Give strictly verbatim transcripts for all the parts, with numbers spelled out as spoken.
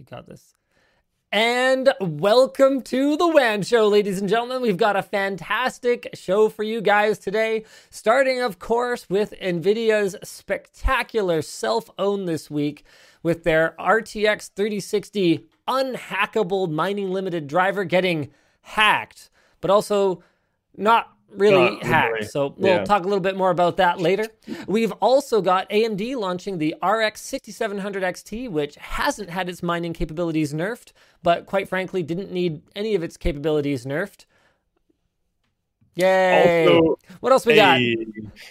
You got this. And welcome to the WAN Show, ladies and gentlemen. We've got a fantastic show for you guys today, starting, of course, with NVIDIA's spectacular self-own this week with their R T X thirty sixty unhackable mining limited driver getting hacked, but also not really not hacked. Really. So we'll yeah. talk a little bit more about that later. We've also got A M D launching the R X sixty-seven hundred X T, which hasn't had its mining capabilities nerfed, but quite frankly, didn't need any of its capabilities nerfed. Yay. Also, what else we got? A,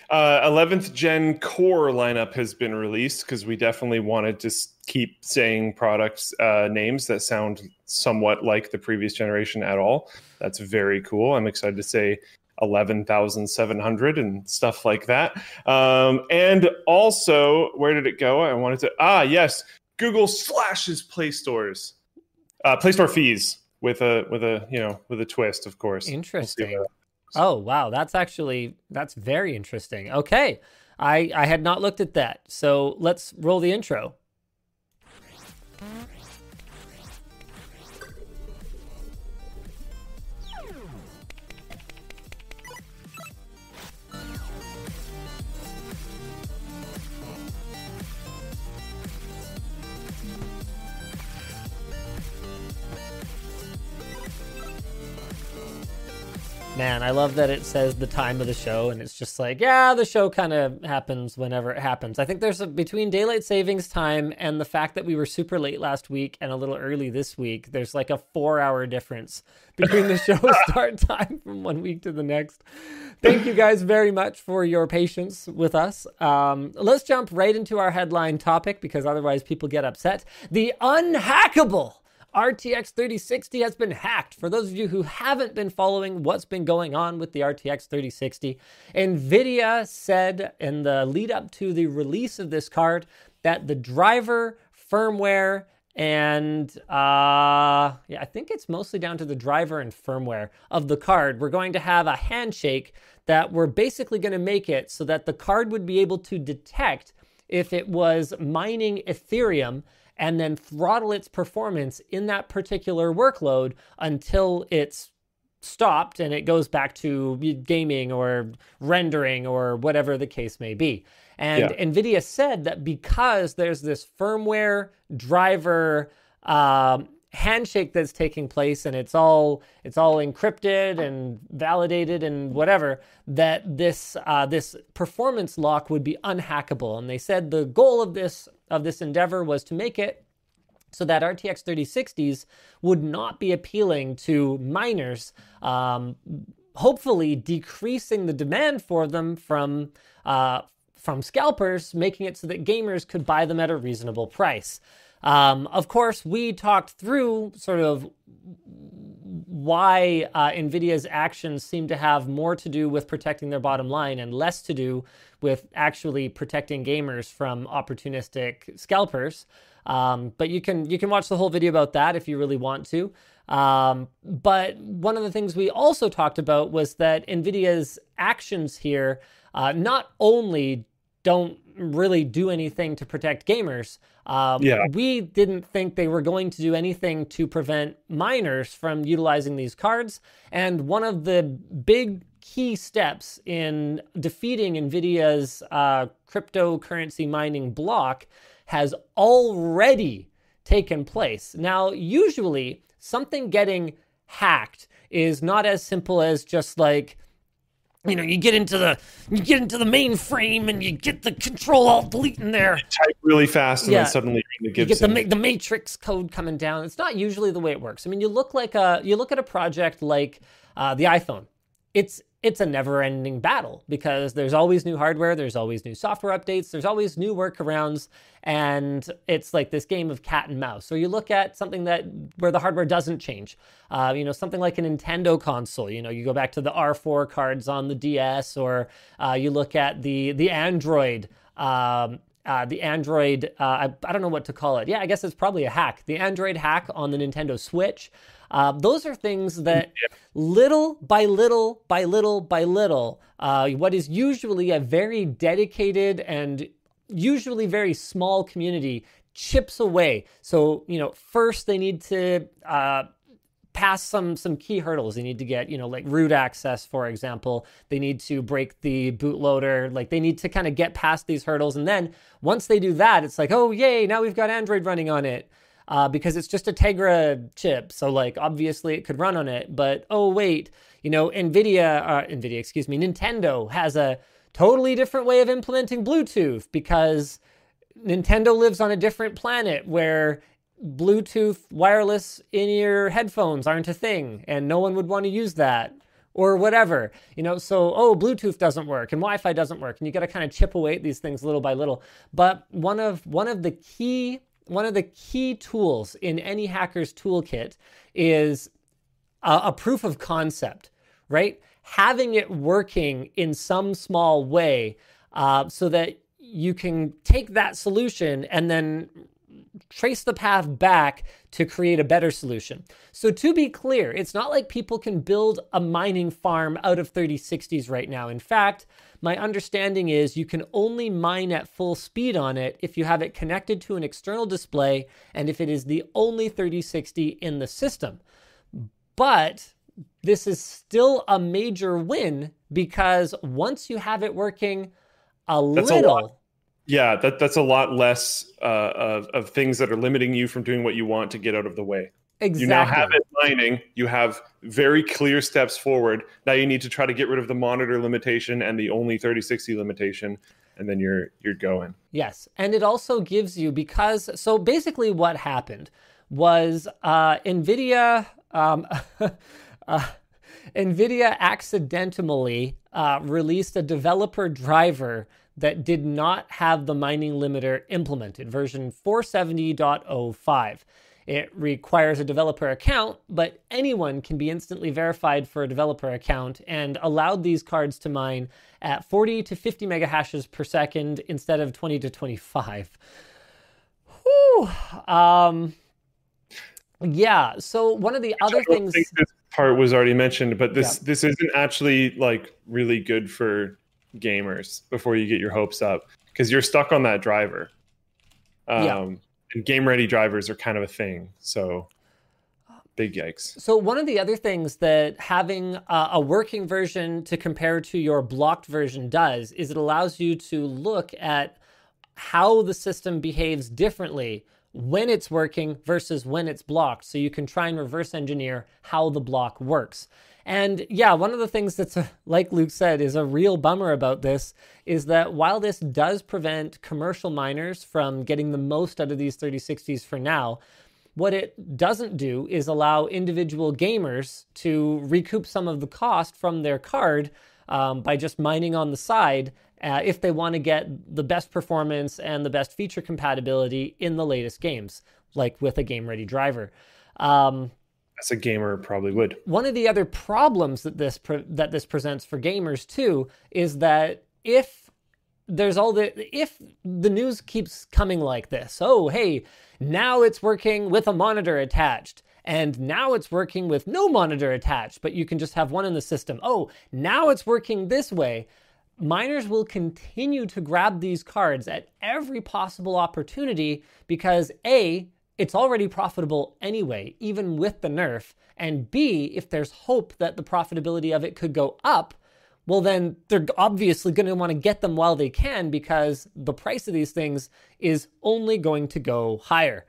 uh, eleventh gen Core lineup has been released because we definitely wanted to keep saying products uh, names that sound somewhat like the previous generation at all. That's very cool. I'm excited to say eleven thousand seven hundred and stuff like that. Um, and also, where did it go? I wanted to... Ah, yes. Google slashes Play Stores. Uh, Play Store fees with a, with a, you know, with a twist, of course. Interesting. We'll Oh, wow. That's actually, that's very interesting. Okay. I, I had not looked at that. So let's roll the intro. Man, I love that it says the time of the show, and it's just like, yeah, the show kind of happens whenever it happens. I think there's a, between daylight savings time and the fact that we were super late last week and a little early this week, there's like a four-hour difference between the show start time from one week to the next. Thank you guys very much for your patience with us. Um, let's jump right into our headline topic, because otherwise people get upset. The unhackable R T X thirty sixty has been hacked. For those of you who haven't been following what's been going on with the R T X thirty sixty, NVIDIA said in the lead up to the release of this card that the driver, firmware, and uh, yeah, I think it's mostly down to the driver and firmware of the card, we're going to have a handshake that we're basically going to make it so that the card would be able to detect if it was mining Ethereum and then throttle its performance in that particular workload until it's stopped and it goes back to gaming or rendering or whatever the case may be. And yeah. NVIDIA said that because there's this firmware driver um, handshake that's taking place, and it's all it's all encrypted and validated and whatever, that this uh, this performance lock would be unhackable. And they said the goal of this of this endeavor was to make it so that R T X thirty sixties would not be appealing to miners, um, hopefully decreasing the demand for them from uh, from scalpers, making it so that gamers could buy them at a reasonable price. Um, of course, we talked through sort of why uh, NVIDIA's actions seem to have more to do with protecting their bottom line and less to do with actually protecting gamers from opportunistic scalpers. Um, but you can you can watch the whole video about that if you really want to. Um, but one of the things we also talked about was that NVIDIA's actions here uh, not only don't really do anything to protect gamers. Um, yeah. We didn't think they were going to do anything to prevent miners from utilizing these cards. And one of the big key steps in defeating NVIDIA's uh, cryptocurrency mining block has already taken place. Now, usually something getting hacked is not as simple as just like, you know, you get into the you get into the mainframe and you get the control alt delete in there. You type really fast and yeah. then suddenly it gives you get the ma- the matrix code coming down. It's not usually the way it works. I mean, you look like a you look at a project like uh, the iPhone. It's it's a never-ending battle because there's always new hardware, there's always new software updates, there's always new workarounds, and it's like this game of cat and mouse. So you look at something that where the hardware doesn't change. Uh, you know, something like a Nintendo console. You know, you go back to the R four cards on the D S, or uh, you look at the the Android. Um, Uh, the Android, uh, I, I don't know what to call it. Yeah, I guess it's probably a hack. The Android hack on the Nintendo Switch. Uh, those are things that yeah. little by little by little by little, uh, what is usually a very dedicated and usually very small community chips away. So, you know, first they need to uh, pass some some key hurdles. They need to get, you know, like root access, for example. They need to break the bootloader. Like they need to kind of get past these hurdles. And then once they do that, it's like, oh, yay, now we've got Android running on it. Uh, because it's just a Tegra chip. So like, obviously it could run on it, but oh wait, you know, NVIDIA, uh, NVIDIA, excuse me, Nintendo has a totally different way of implementing Bluetooth because Nintendo lives on a different planet where Bluetooth wireless in-ear headphones aren't a thing and no one would want to use that or whatever, you know? So, oh, Bluetooth doesn't work and Wi-Fi doesn't work. And you got to kind of chip away at these things little by little. But one of, one of the key One of the key tools in any hacker's toolkit is a, a proof of concept, right? Having it working in some small way uh, so that you can take that solution and then trace the path back to create a better solution. So to be clear, it's not like people can build a mining farm out of thirty sixties right now. In fact, my understanding is you can only mine at full speed on it if you have it connected to an external display and if it is the only thirty sixty in the system. But this is still a major win because once you have it working a That's little... A lot. Yeah, that, that's a lot less uh, of, of things that are limiting you from doing what you want to get out of the way. Exactly. You now have it mining. You have very clear steps forward. Now you need to try to get rid of the monitor limitation and the only thirty sixty limitation, and then you're you're going. Yes, and it also gives you, because, so basically what happened was uh, NVIDIA, um, uh, NVIDIA accidentally uh, released a developer driver that did not have the mining limiter implemented, version four seventy point oh five. It requires a developer account, but anyone can be instantly verified for a developer account and allowed these cards to mine at forty to fifty mega hashes per second instead of twenty to twenty-five. Whew. Um, yeah, so one of the other things... I think this part was already mentioned, but this, yeah. this isn't actually like really good for gamers before you get your hopes up, because you're stuck on that driver. Um, yeah. And game ready drivers are kind of a thing. So big yikes. So one of the other things that having a, a working version to compare to your blocked version does is it allows you to look at how the system behaves differently when it's working versus when it's blocked. So you can try and reverse engineer how the block works. And yeah, one of the things that's, a, like Luke said, is a real bummer about this is that while this does prevent commercial miners from getting the most out of these thirty sixties for now, what it doesn't do is allow individual gamers to recoup some of the cost from their card um, by just mining on the side uh, if they want to get the best performance and the best feature compatibility in the latest games, like with a game-ready driver. Um, As a gamer probably would. One of the other problems that this pre- that this presents for gamers too is that if there's all the if the news keeps coming like this, oh hey, now it's working with a monitor attached, and now it's working with no monitor attached, but you can just have one in the system. Oh, now it's working this way. Miners will continue to grab these cards at every possible opportunity because A, it's already profitable anyway, even with the nerf. And B, if there's hope that the profitability of it could go up, well, then they're obviously going to want to get them while they can because the price of these things is only going to go higher.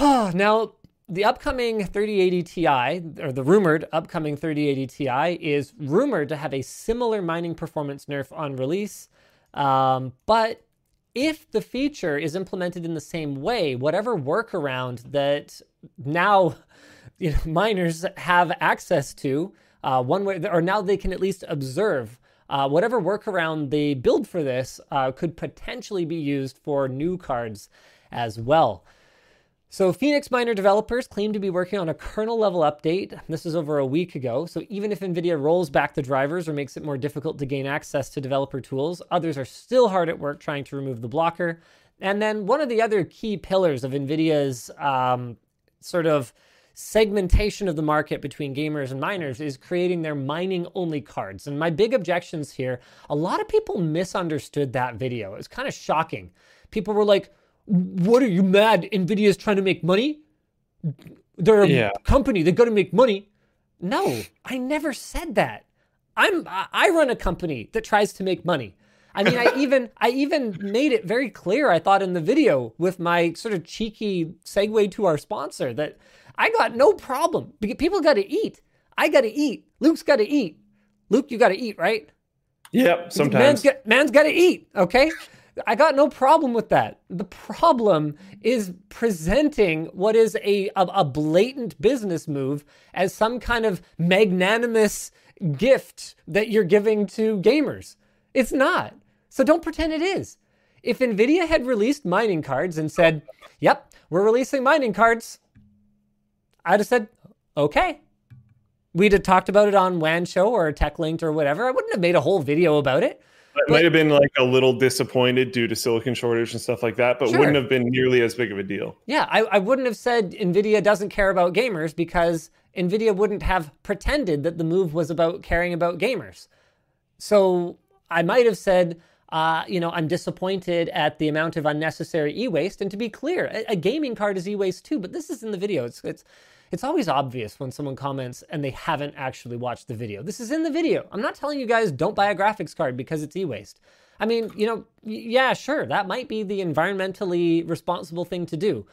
Now, the upcoming thirty eighty Ti, or the rumored upcoming thirty eighty Ti, is rumored to have a similar mining performance nerf on release, um, but if the feature is implemented in the same way, whatever workaround that now you know, miners have access to, uh, one way, or now they can at least observe, uh, whatever workaround they build for this uh, could potentially be used for new cards as well. So Phoenix Miner developers claim to be working on a kernel level update. This is over a week ago. So even if NVIDIA rolls back the drivers or makes it more difficult to gain access to developer tools, others are still hard at work trying to remove the blocker. And then one of the other key pillars of NVIDIA's um, sort of segmentation of the market between gamers and miners is creating their mining only cards. And my big objections here, a lot of people misunderstood that video. It was kind of shocking. People were like, What are you mad? NVIDIA's trying to make money? They're a yeah. company. They're going to make money. No, I never said that. I'm, I run a company that tries to make money. I mean, I even I even made it very clear, I thought, in the video with my sort of cheeky segue to our sponsor, that I got no problem. People got to eat. I got to eat. Luke's got to eat. Luke, you got to eat, right? Yep, sometimes. Man's got, man's got to eat, okay? I got no problem with that. The problem is presenting what is a, a, a blatant business move as some kind of magnanimous gift that you're giving to gamers. It's not. So don't pretend it is. If NVIDIA had released mining cards and said, yep, we're releasing mining cards, I'd have said, okay. We'd have talked about it on WAN Show or TechLinked or whatever. I wouldn't have made a whole video about it. I might have been like a little disappointed due to silicon shortage and stuff like that, but sure. wouldn't have been nearly as big of a deal. Yeah, I, I wouldn't have said NVIDIA doesn't care about gamers, because NVIDIA wouldn't have pretended that the move was about caring about gamers. So I might have said, uh, you know, I'm disappointed at the amount of unnecessary e-waste. And to be clear, a, a gaming card is e-waste too, but this is in the video. It's, it's, it's always obvious when someone comments and they haven't actually watched the video. This is in the video. I'm not telling you guys don't buy a graphics card because it's e-waste. I mean, you know, yeah, sure, that might be the environmentally responsible thing to do.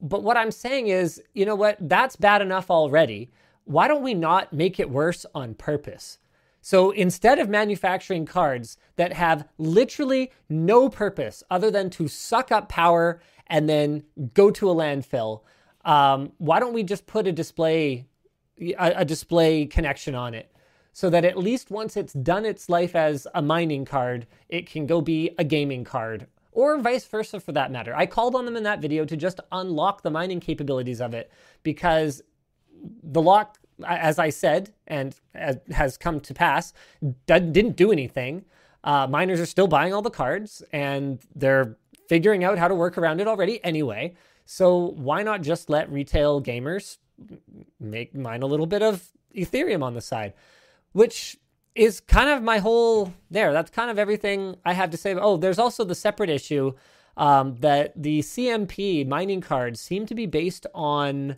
But what I'm saying is, you know what, that's bad enough already. Why don't we not make it worse on purpose? So instead of manufacturing cards that have literally no purpose other than to suck up power and then go to a landfill, um, why don't we just put a display, a, a display connection on it, so that at least once it's done its life as a mining card, it can go be a gaming card, or vice versa for that matter. I called on them in that video to just unlock the mining capabilities of it, because the lock, as I said, and as has come to pass, didn't do anything. Uh, miners are still buying all the cards, and they're figuring out how to work around it already anyway. So why not just let retail gamers make mine a little bit of Ethereum on the side? Which is kind of my whole there. That's kind of everything I have to say. Oh, there's also the separate issue um, that the C M P mining cards seem to be based on...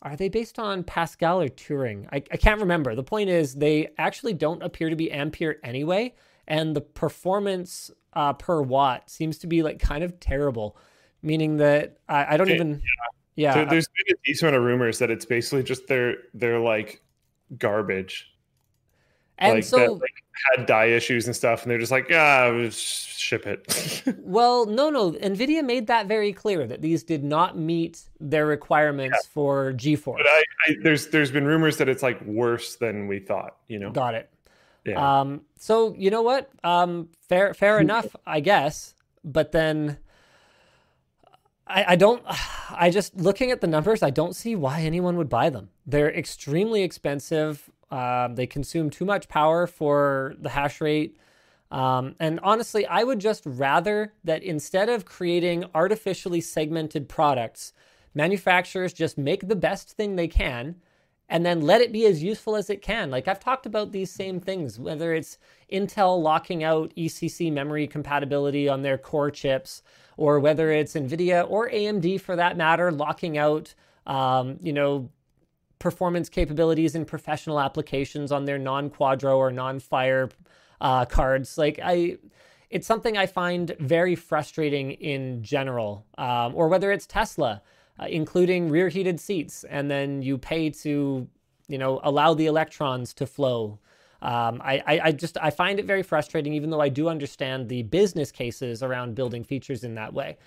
Are they based on Pascal or Turing? I, I can't remember. The point is they actually don't appear to be ampere anyway, and the performance uh, per watt seems to be like kind of terrible, meaning that I, I don't even... Yeah. yeah so there's I, been a decent amount of rumors that it's basically just they're, they're like garbage. And like so... That, like, had die issues and stuff, and they're just like, ah, ship it. Well, no, no. NVIDIA made that very clear that these did not meet their requirements yeah. for GeForce. But I, I, there's there's been rumors that it's like worse than we thought. You know, got it. Yeah. Um. So you know what? Um. Fair. Fair enough, I guess. But then, I, I don't. I just looking at the numbers, I don't see why anyone would buy them. They're extremely expensive. Um, they consume too much power for the hash rate. Um, and honestly, I would just rather that instead of creating artificially segmented products, manufacturers just make the best thing they can and then let it be as useful as it can. Like I've talked about these same things, whether it's Intel locking out E C C memory compatibility on their core chips, or whether it's NVIDIA or A M D for that matter, locking out, um, you know, performance capabilities in professional applications on their non-Quadro or non-Fire uh, cards. Like I, it's something I find very frustrating in general. Um, or whether it's Tesla, uh, including rear-heated seats, and then you pay to, you know, allow the electrons to flow. Um, I, I, I just I find it very frustrating, even though I do understand the business cases around building features in that way.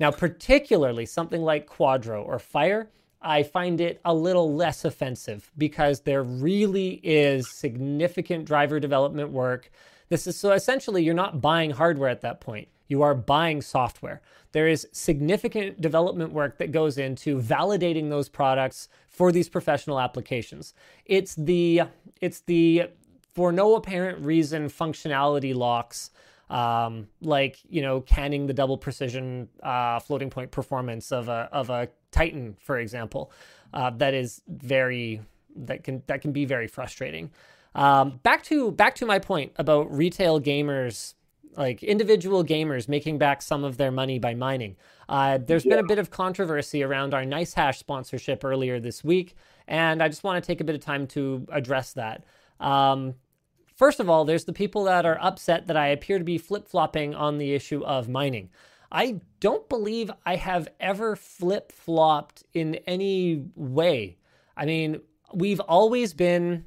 Now, particularly something like Quadro or Fire, I find it a little less offensive because there really is significant driver development work. This is so essentially you're not buying hardware at that point. You are buying software. There is significant development work that goes into validating those products for these professional applications. It's the it's the for no apparent reason functionality locks. Um, like, you know, canning the double precision uh, floating point performance of a of a Titan, for example, uh, that is very that can that can be very frustrating. Um, back to back to my point about retail gamers like individual gamers making back some of their money by mining. Uh, there's yeah. been a bit of controversy around our NiceHash sponsorship earlier this week, and I just want to take a bit of time to address that. Um, first of all, there's the people that are upset that I appear to be flip-flopping on the issue of mining. I don't believe I have ever flip-flopped in any way. I mean, we've always been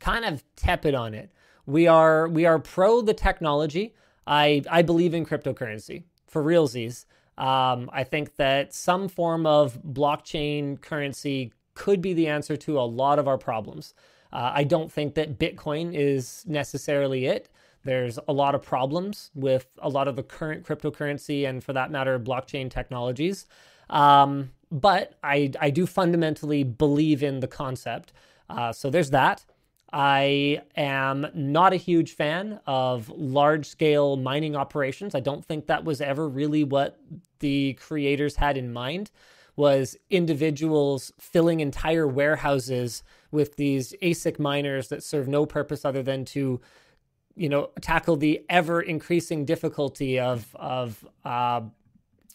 kind of tepid on it. We are we are pro the technology. I, I believe in cryptocurrency, for realsies. Um, I think that some form of blockchain currency could be the answer to a lot of our problems. Uh, I don't think that Bitcoin is necessarily it. There's a lot of problems with a lot of the current cryptocurrency and, for that matter, blockchain technologies. Um, but I, I do fundamentally believe in the concept. Uh, so there's that. I am not a huge fan of large-scale mining operations. I don't think that was ever really what the creators had in mind, was individuals filling entire warehouses with these ASIC miners that serve no purpose other than to, you know, tackle the ever-increasing difficulty of of uh,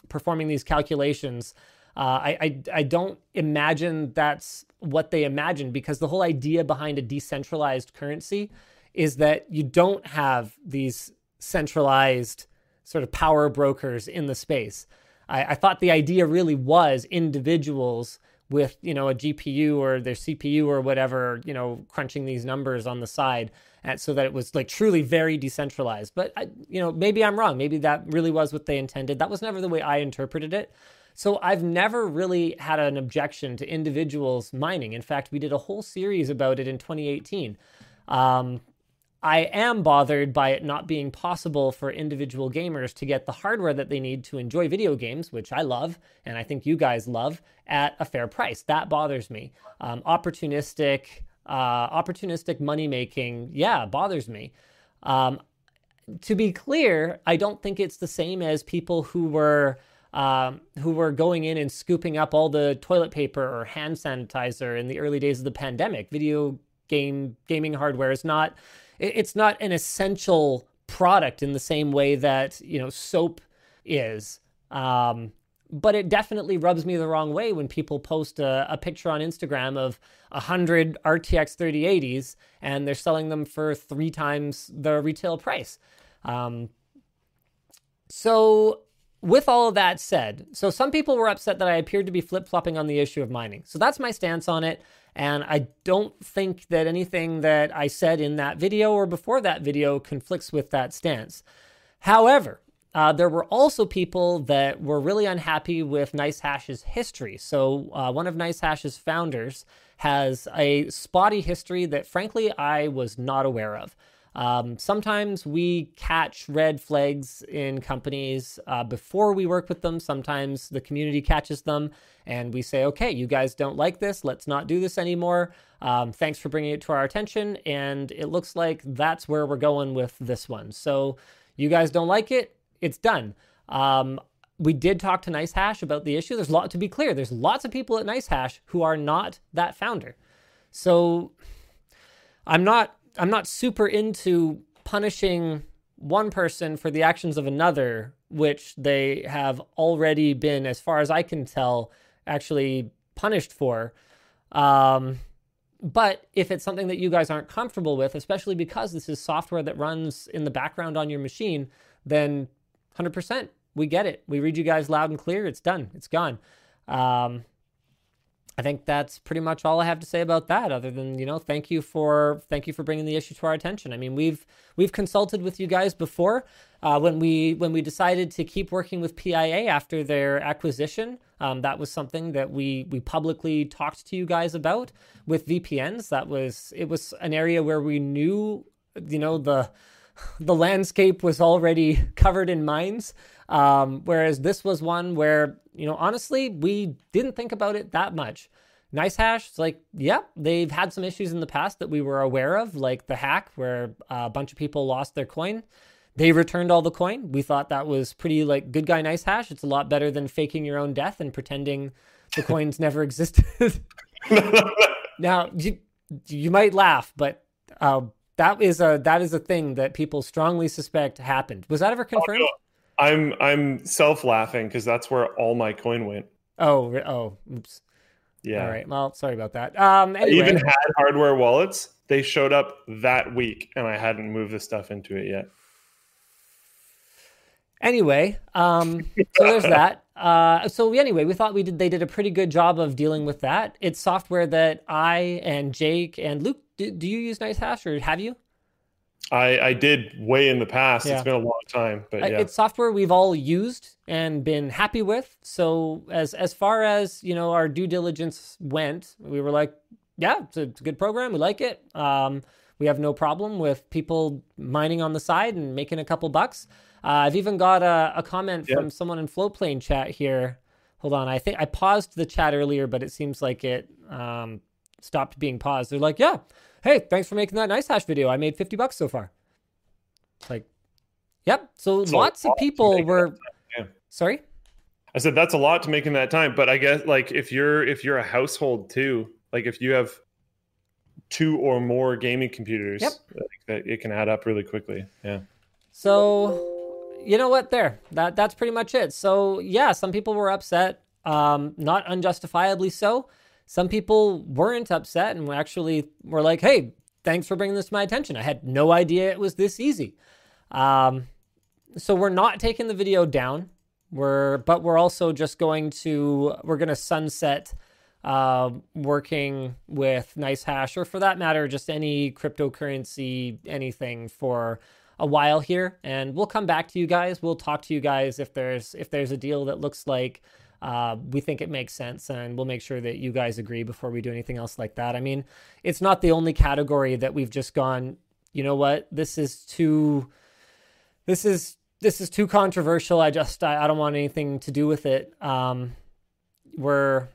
performing these calculations. Uh, I, I I don't imagine that's what they imagined, because the whole idea behind a decentralized currency is that you don't have these centralized sort of power brokers in the space. I, I thought the idea really was individuals with, you know, a G P U or their C P U or whatever, you know, crunching these numbers on the side, and so that it was like truly very decentralized. But, I, you know, maybe I'm wrong. Maybe that really was what they intended. That was never the way I interpreted it. So I've never really had an objection to individuals mining. In fact, we did a whole series about it in twenty eighteen. Um, I am bothered by it not being possible for individual gamers to get the hardware that they need to enjoy video games, which I love, and I think you guys love, at a fair price. That bothers me. Um, opportunistic uh, opportunistic money-making, yeah, bothers me. Um, to be clear, I don't think it's the same as people who were, um, who were going in and scooping up all the toilet paper or hand sanitizer in the early days of the pandemic. Video game gaming hardware is not... It's not an essential product in the same way that, you know, soap is. Um, but it definitely rubs me the wrong way when people post a, a picture on Instagram of one hundred R T X thirty eighties and they're selling them for three times the retail price. Um, so with all of that said, so some people were upset that I appeared to be flip-flopping on the issue of mining. So that's my stance on it. And I don't think that anything that I said in that video or before that video conflicts with that stance. However, uh, there were also people that were really unhappy with NiceHash's history. So uh, one of NiceHash's founders has a spotty history that, frankly, I was not aware of. Um, sometimes we catch red flags in companies uh, before we work with them. Sometimes the community catches them and we say, okay, you guys don't like this. Let's not do this anymore. Um, thanks for bringing it to our attention. And it looks like that's where we're going with this one. So you guys don't like it. It's done. Um, we did talk to NiceHash about the issue. There's a lot to be clear. There's lots of people at NiceHash who are not that founder. So I'm not... I'm not super into punishing one person for the actions of another, which they have already been, as far as I can tell, actually punished for. Um, but if it's something that you guys aren't comfortable with, especially because this is software that runs in the background on your machine, then one hundred percent, we get it. We read you guys loud and clear. It's done. It's gone. Um, I think that's pretty much all I have to say about that, other than, you know, thank you for thank you for bringing the issue to our attention. I mean, we've we've consulted with you guys before uh, when we when we decided to keep working with P I A after their acquisition. Um, that was something that we we publicly talked to you guys about with V P Ns. That was it was an area where we knew, you know, the the landscape was already covered in mines. Um, whereas this was one where, you know, honestly, we didn't think about it that much. NiceHash, it's like, yeah, they've had some issues in the past that we were aware of, like the hack where a bunch of people lost their coin. They returned all the coin. We thought that was pretty, like, good guy NiceHash. It's a lot better than faking your own death and pretending the coins never existed. Now, you, you might laugh, but uh, that is a that is a thing that people strongly suspect happened. Was that ever confirmed? Oh, no. I'm I'm self laughing because that's where all my coin went. Oh oh, oops. Yeah. All right. Well, sorry about that. Um, anyway. I even had hardware wallets. They showed up that week, and I hadn't moved the stuff into it yet. Anyway, um, so there's that. Uh, so anyway, we thought we did. They did a pretty good job of dealing with that. It's software that I and Jake and Luke. Do, do you use NiceHash or have you? I, I did way in the past. Yeah. It's been a long time, but yeah, it's software we've all used and been happy with. So as as far as you know, our due diligence went, we were like, yeah, it's a, it's a good program. We like it. Um, we have no problem with people mining on the side and making a couple bucks. Uh, I've even got a, a comment yeah. from someone in Floatplane chat here. Hold on. I think I paused the chat earlier, but it seems like it um, stopped being paused. They're like, yeah, hey, thanks for making that NiceHash video. I made fifty bucks so far. Like, yep. So that's lots of people were, yeah. sorry. I said, that's a lot to make in that time. But I guess like if you're, if you're a household too, like if you have two or more gaming computers, yep. that it can add up really quickly. Yeah. So you know what? There, that that's pretty much it. So yeah, some people were upset, um, not unjustifiably so. Some people weren't upset and actually were like, "Hey, thanks for bringing this to my attention. I had no idea it was this easy." Um, so we're not taking the video down. We're but we're also just going to we're going to sunset uh, working with NiceHash, or for that matter, just any cryptocurrency, anything for a while here, and we'll come back to you guys. We'll talk to you guys if there's if there's a deal that looks like uh, we think it makes sense, and we'll make sure that you guys agree before we do anything else like that. I mean, it's not the only category that we've just gone, you know what, this is too, this is this is too controversial. I just I, I don't want anything to do with it. Um, we're,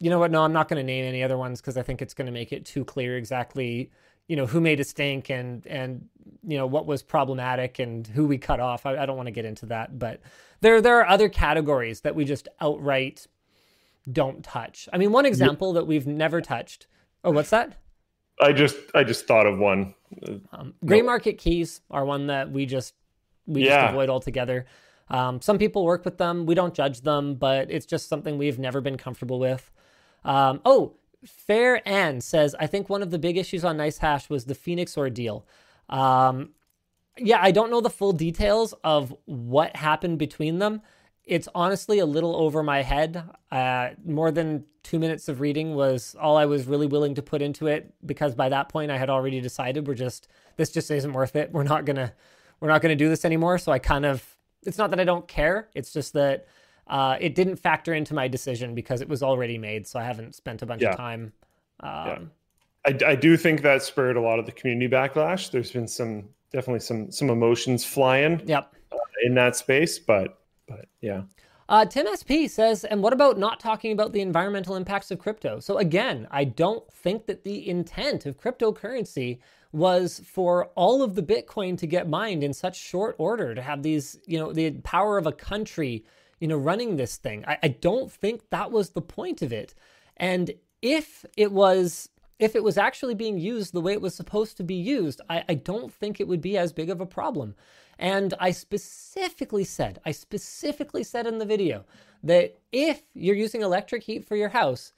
you know what? No, I'm not going to name any other ones because I think it's going to make it too clear exactly, you know, who made a stink and, and, you know, what was problematic and who we cut off. I, I don't want to get into that, but there, there are other categories that we just outright don't touch. I mean, one example that we've never touched. Oh, what's that? I just, I just thought of one. Um, gray market keys are one that we just, we yeah. just avoid altogether. Um, some people work with them. We don't judge them, but it's just something we've never been comfortable with. Um, oh, Fair Ann says, I think one of the big issues on NiceHash was the Phoenix ordeal. Um, yeah, I don't know the full details of what happened between them. It's honestly a little over my head. Uh, more than two minutes of reading was all I was really willing to put into it, because by that point I had already decided we're just, this just isn't worth it. We're not gonna, we're not gonna do this anymore. So I kind of, it's not that I don't care. It's just that Uh, it didn't factor into my decision because it was already made, so I haven't spent a bunch yeah. of time. Um, yeah. I, I do think that spurred a lot of the community backlash. There's been some, definitely some some emotions flying yep. uh, in that space, but but yeah. Uh, Tim S P says, and what about not talking about the environmental impacts of crypto? So again, I don't think that the intent of cryptocurrency was for all of the Bitcoin to get mined in such short order, to have these, you know, the power of a country, you know, running this thing. I, I don't think that was the point of it. And if it was, if it was actually being used the way it was supposed to be used, I, I don't think it would be as big of a problem. And I specifically said, I specifically said in the video that if you're using electric heat for your house,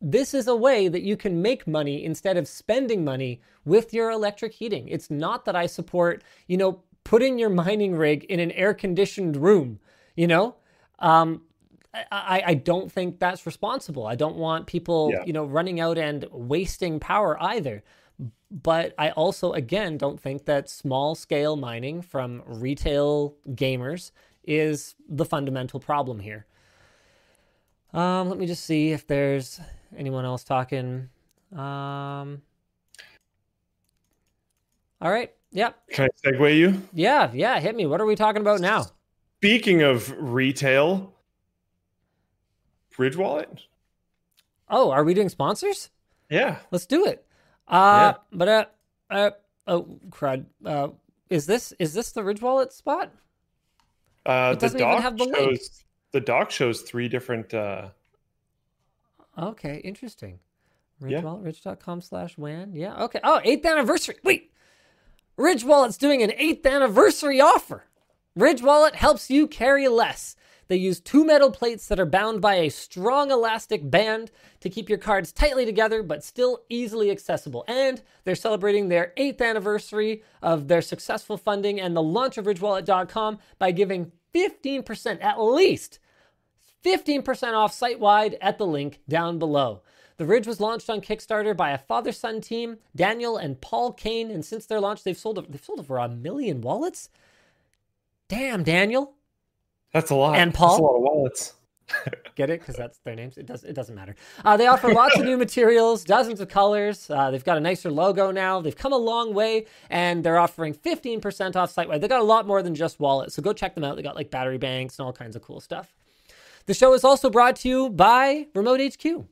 this is a way that you can make money instead of spending money with your electric heating. It's not that I support, you know, putting your mining rig in an air-conditioned room, you know? Um, I, I don't think that's responsible. I don't want people, yeah. you know, running out and wasting power either. But I also, again, don't think that small scale mining from retail gamers is the fundamental problem here. Um, let me just see if there's anyone else talking. Um, all right. Yeah. Can I segue you? Yeah. Yeah. Hit me. What are we talking about now? Speaking of retail, Ridge Wallet. Oh, are we doing sponsors? Yeah. Let's do it. Uh, yeah. But, uh, uh, oh, crud. Uh, is this, is this the Ridge Wallet spot? Uh, it doesn't the doc even have the shows, link. The doc shows three different, uh, okay. Interesting. Ridge Wallet, yeah. ridge dot com slash W A N. Yeah. Okay. Oh, eighth anniversary. Wait, Ridge Wallet's doing an eighth anniversary offer. Ridge Wallet helps you carry less. They use two metal plates that are bound by a strong elastic band to keep your cards tightly together, but still easily accessible. And they're celebrating their eighth anniversary of their successful funding and the launch of ridge wallet dot com by giving fifteen percent, at least fifteen percent off site-wide at the link down below. The Ridge was launched on Kickstarter by a father-son team, Daniel and Paul Kane, and since their launch, they've sold, they've sold over a million wallets. Damn, Daniel. That's a lot. And Paul. That's a lot of wallets. Get it? Because that's their names. It, does, it doesn't matter. Uh, they offer lots of new materials, dozens of colors. Uh, they've got a nicer logo now. They've come a long way, and they're offering fifteen percent off site-wide. They got a lot more than just wallets, so go check them out. They got like battery banks and all kinds of cool stuff. The show is also brought to you by Remote H Q.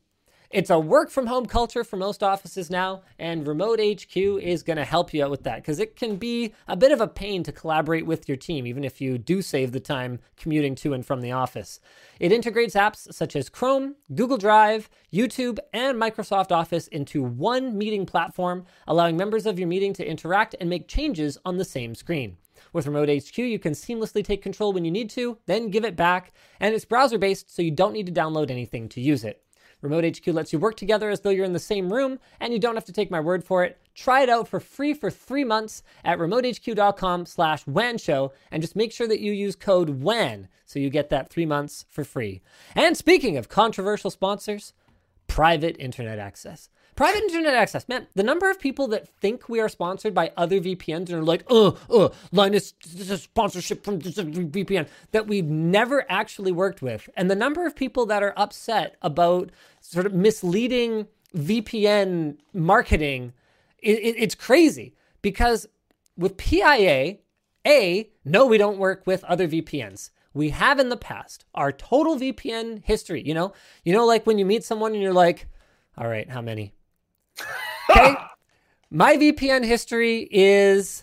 It's a work-from-home culture for most offices now, and Remote H Q is going to help you out with that because it can be a bit of a pain to collaborate with your team, even if you do save the time commuting to and from the office. It integrates apps such as Chrome, Google Drive, YouTube, and Microsoft Office into one meeting platform, allowing members of your meeting to interact and make changes on the same screen. With Remote H Q, you can seamlessly take control when you need to, then give it back, and it's browser-based, so you don't need to download anything to use it. Remote H Q lets you work together as though you're in the same room, and you don't have to take my word for it. Try it out for free for three months at remote h q dot com slash W A N show, and just make sure that you use code W A N so you get that three months for free. And speaking of controversial sponsors, private internet access. Private internet access, man, the number of people that think we are sponsored by other V P Ns and are like, oh, oh, Linus, this is sponsorship from this V P N that we've never actually worked with. And the number of people that are upset about sort of misleading V P N marketing, it, it, it's crazy because with P I A, A, no, we don't work with other V P Ns. We have in the past. Our total V P N history, you know? You know, like when you meet someone and you're like, all right, how many? Okay. My V P N history is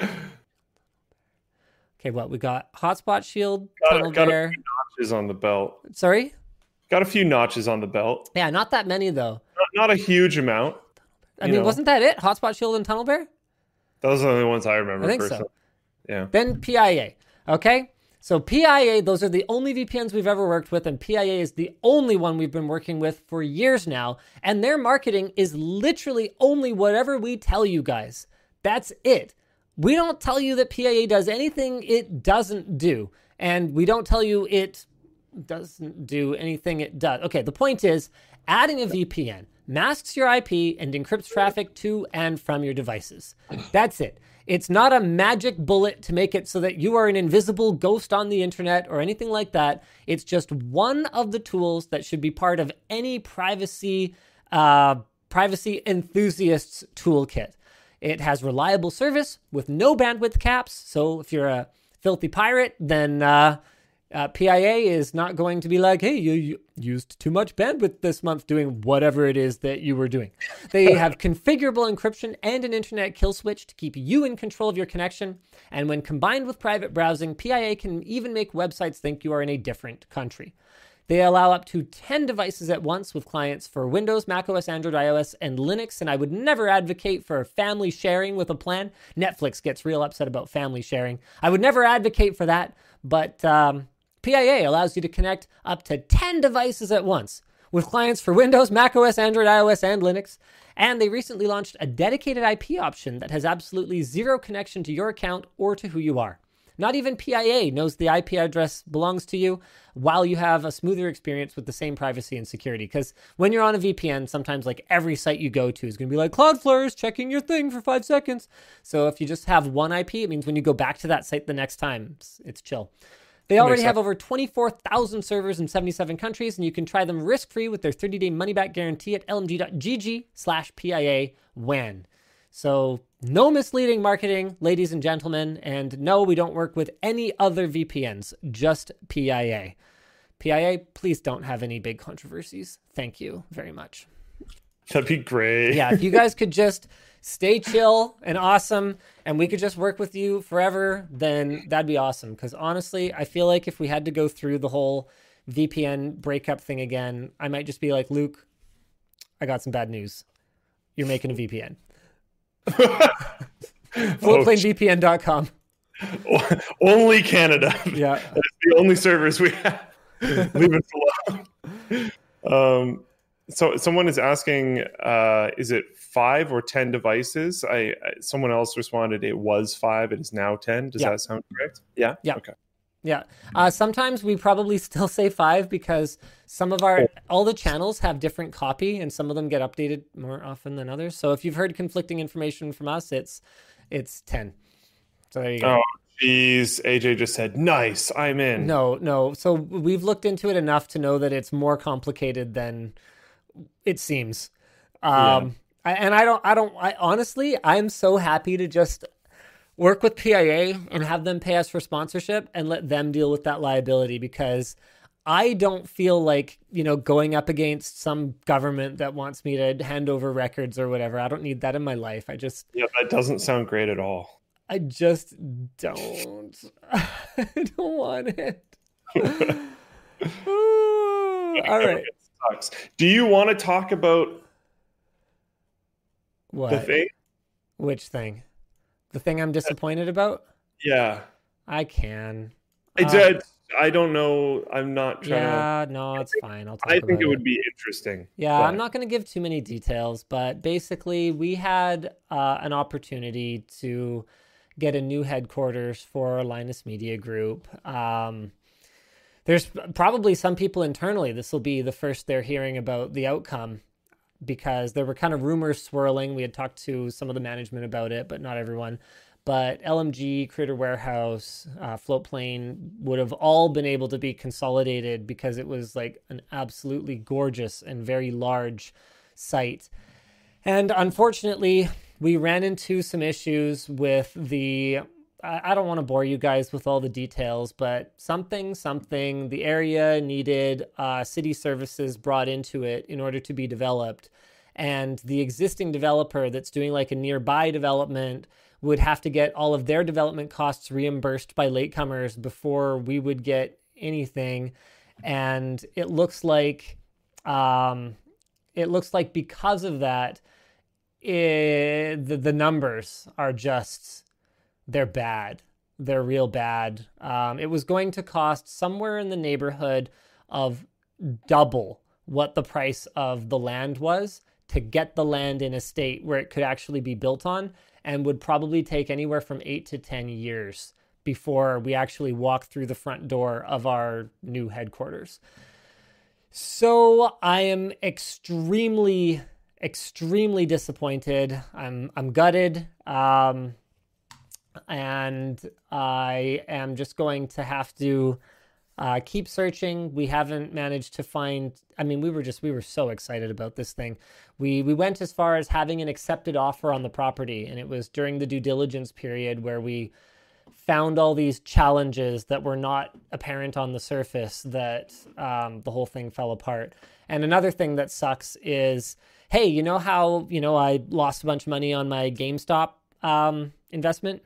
okay. What we got? Hotspot Shield, TunnelBear. Notches on the belt. Sorry. Got a few notches on the belt. Yeah, not that many though. Not, not a huge amount. I mean, know. Wasn't that it? Hotspot Shield and TunnelBear. Those are the only ones I remember. I think personally. So. Yeah. Then P I A. Okay. So P I A, those are the only V P Ns we've ever worked with, and P I A is the only one we've been working with for years now, and their marketing is literally only whatever we tell you guys. That's it. We don't tell you that P I A does anything it doesn't do, and we don't tell you it doesn't do anything it does. Okay, the point is, adding a V P N masks your I P and encrypts traffic to and from your devices. That's it. It's not a magic bullet to make it so that you are an invisible ghost on the internet or anything like that. It's just one of the tools that should be part of any privacy uh, privacy enthusiast's toolkit. It has reliable service with no bandwidth caps. So if you're a filthy pirate, then uh, uh, P I A is not going to be like, hey, you, you used too much bandwidth this month doing whatever it is that you were doing. They have configurable encryption and an internet kill switch to keep you in control of your connection. And when combined with private browsing, P I A can even make websites think you are in a different country. They allow up to ten devices at once with clients for Windows, macOS, Android, iOS, and Linux. And I would never advocate for family sharing with a plan. Netflix gets real upset about family sharing. I would never advocate for that, but um, P I A allows you to connect up to ten devices at once with clients for Windows, macOS, Android, iOS, and Linux. And they recently launched a dedicated I P option that has absolutely zero connection to your account or to who you are. Not even P I A knows the I P address belongs to you while you have a smoother experience with the same privacy and security. Because when you're on a V P N, sometimes like every site you go to is going to be like, Cloudflare is checking your thing for five seconds. So if you just have one I P, it means when you go back to that site the next time, it's, it's chill. They already have over twenty-four thousand servers in seventy-seven countries, and you can try them risk-free with their thirty-day money-back guarantee at L M G dot G G slash P I A W A N. So no misleading marketing, ladies and gentlemen, and no, we don't work with any other V P Ns, just P I A. P I A, please don't have any big controversies. Thank you very much. That'd be great. Yeah, if you guys could just stay chill and awesome, and we could just work with you forever, then that'd be awesome. Because honestly, I feel like if we had to go through the whole V P N breakup thing again, I might just be like, Luke, I got some bad news. You're making a V P N. floatplane V P N dot com. Only Canada. Yeah. That's the only servers we have. Leave it alone. Um, so someone is asking, uh, is it five or ten devices? I, I someone else responded, it was five. It is now ten. Does yeah. that sound correct? Yeah. Yeah. Okay. Yeah. Uh, sometimes we probably still say five because some of our, all the channels have different copy and some of them get updated more often than others. So if you've heard conflicting information from us, it's, it's ten. So there you go. Oh, geez. A J just said, nice, I'm in. No, no. So we've looked into it enough to know that it's more complicated than it seems. Um, yeah. And I don't, I don't, I honestly, I'm so happy to just work with P I A and have them pay us for sponsorship and let them deal with that liability, because I don't feel like, you know, going up against some government that wants me to hand over records or whatever. I don't need that in my life. I just, yeah, that doesn't sound great at all. I just don't. I don't want it. All right. Sucks. Do you want to talk about what? The thing? Which thing? The thing I'm disappointed about? Yeah. I can. I um, did. I don't know. I'm not trying yeah, to. Yeah, no, it's I fine. Think, I'll talk I about think it, it would be interesting. Yeah, but I'm not going to give too many details, but basically we had uh, an opportunity to get a new headquarters for Linus Media Group. Um, there's probably some people internally, this will be the first they're hearing about the outcome, because there were kind of rumors swirling. We had talked to some of the management about it, but not everyone. But L M G, Creator Warehouse, uh, Floatplane would have all been able to be consolidated because it was like an absolutely gorgeous and very large site. And unfortunately, we ran into some issues with the, I don't want to bore you guys with all the details, but something, something, the area needed uh, city services brought into it in order to be developed. And the existing developer that's doing like a nearby development would have to get all of their development costs reimbursed by latecomers before we would get anything. And it looks like, um, it looks like because of that, it, the, the numbers are just... They're bad. They're real bad. Um, it was going to cost somewhere in the neighborhood of double what the price of the land was to get the land in a state where it could actually be built on, and would probably take anywhere from eight to ten years before we actually walk through the front door of our new headquarters. So I am extremely, extremely disappointed. I'm, I'm gutted. Um, And I am just going to have to uh, keep searching. We haven't managed to find, I mean, we were just, we were so excited about this thing. We, we went as far as having an accepted offer on the property. And it was during the due diligence period where we found all these challenges that were not apparent on the surface that um, the whole thing fell apart. And another thing that sucks is, hey, you know how, you know, I lost a bunch of money on my GameStop um, investment?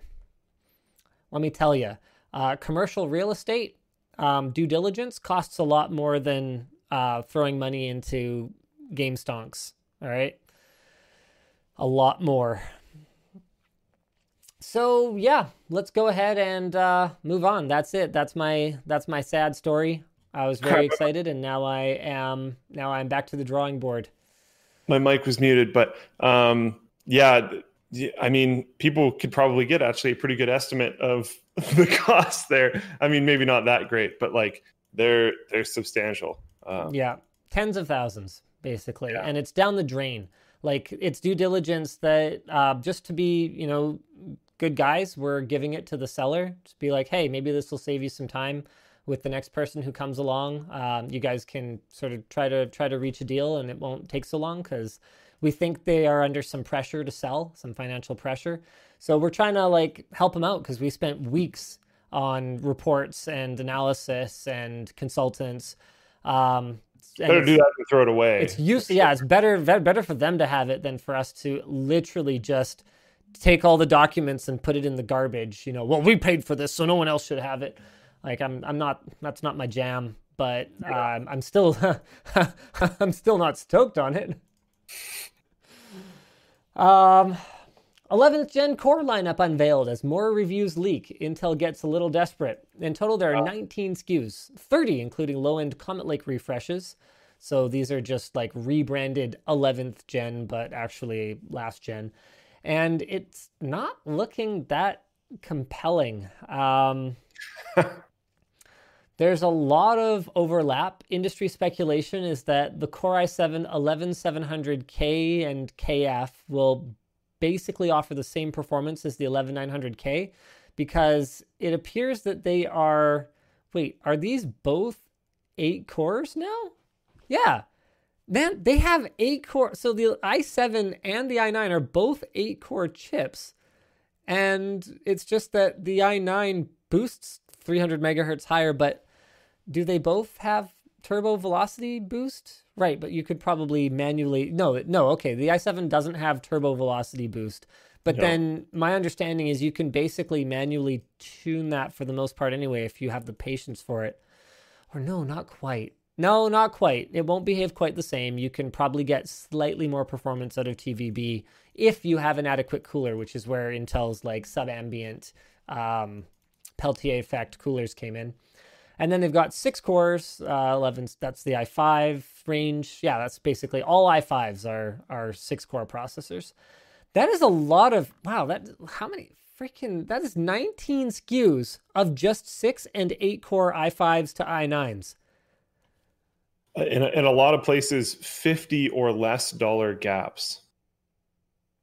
Let me tell you, uh, commercial real estate um, due diligence costs a lot more than uh, throwing money into game stonks, all right? A lot more. So yeah, let's go ahead and uh, move on. That's it. That's my that's my sad story. I was very excited, and now I am now I'm back to the drawing board. My mic was muted, but um, yeah. I mean, people could probably get actually a pretty good estimate of the cost there. I mean, maybe not that great, but like they're they're substantial. Um, yeah, tens of thousands, basically. Yeah. And it's down the drain. Like it's due diligence that uh, just to be, you know, good guys, we're giving it to the seller. Just be like, hey, maybe this will save you some time with the next person who comes along. Um, you guys can sort of try to try to reach a deal and it won't take so long because we think they are under some pressure to sell, some financial pressure. So we're trying to like help them out because we spent weeks on reports and analysis and consultants. Um, and better do that than throw it away. It's use, yeah, it's better better for them to have it than for us to literally just take all the documents and put it in the garbage. You know, well, we paid for this, so no one else should have it. Like I'm, I'm not. That's not my jam. But um, I'm still, I'm still not stoked on it. Um, all eleventh gen Core lineup unveiled as more reviews leak. Intel gets a little desperate. In total, there are nineteen S K Us, thirty including low-end Comet Lake refreshes. So these are just like rebranded eleventh gen, but actually last gen. And it's not looking that compelling. Um, there's a lot of overlap. Industry speculation is that the Core i seven eleven seven hundred K and K F will basically offer the same performance as the eleven nine hundred K, because it appears that they are... Wait, are these both eight cores now? Yeah, man, they have eight core. So the i seven and the i nine are both eight core chips. And it's just that the i nine boosts three hundred megahertz higher, but do they both have turbo velocity boost? Right, but you could probably manually, no, no, okay. The i seven doesn't have turbo velocity boost, but no. Then my understanding is you can basically manually tune that for the most part anyway, if you have the patience for it. Or no, not quite. No, not quite. It won't behave quite the same. You can probably get slightly more performance out of T V B if you have an adequate cooler, which is where Intel's like sub-ambient um, Peltier effect coolers came in. And then they've got six cores, uh, eleven. That's the i five range. Yeah, that's basically all i fives are are six core processors. That is a lot of, wow, that, how many freaking, that is nineteen S K Us of just six and eight core i fives to i nines. In a, in a lot of places, fifty or less dollar gaps.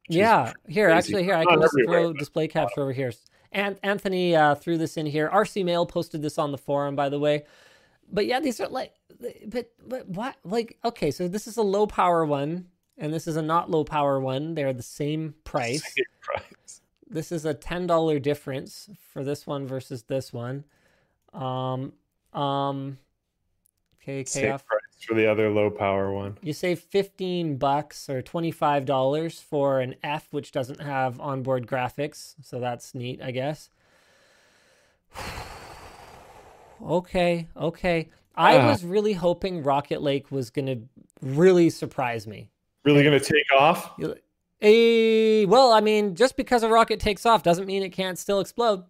Yeah, here, crazy. Actually, here, I can just throw display capture over here. And Anthony uh, threw this in here. R C Mail posted this on the forum, by the way. But yeah, these are like, but, but what? Like, okay, so this is a low power one, and this is a not low power one. They're the same price. Same price. This is a ten dollar difference for this one versus this one. Um, um, okay, K F. For the other low power one, you save fifteen bucks or twenty-five dollars for an F, which doesn't have onboard graphics, so that's neat, I guess. okay, okay. I uh, was really hoping Rocket Lake was gonna really surprise me. Really gonna take off? A, well, I mean, just because a rocket takes off doesn't mean it can't still explode.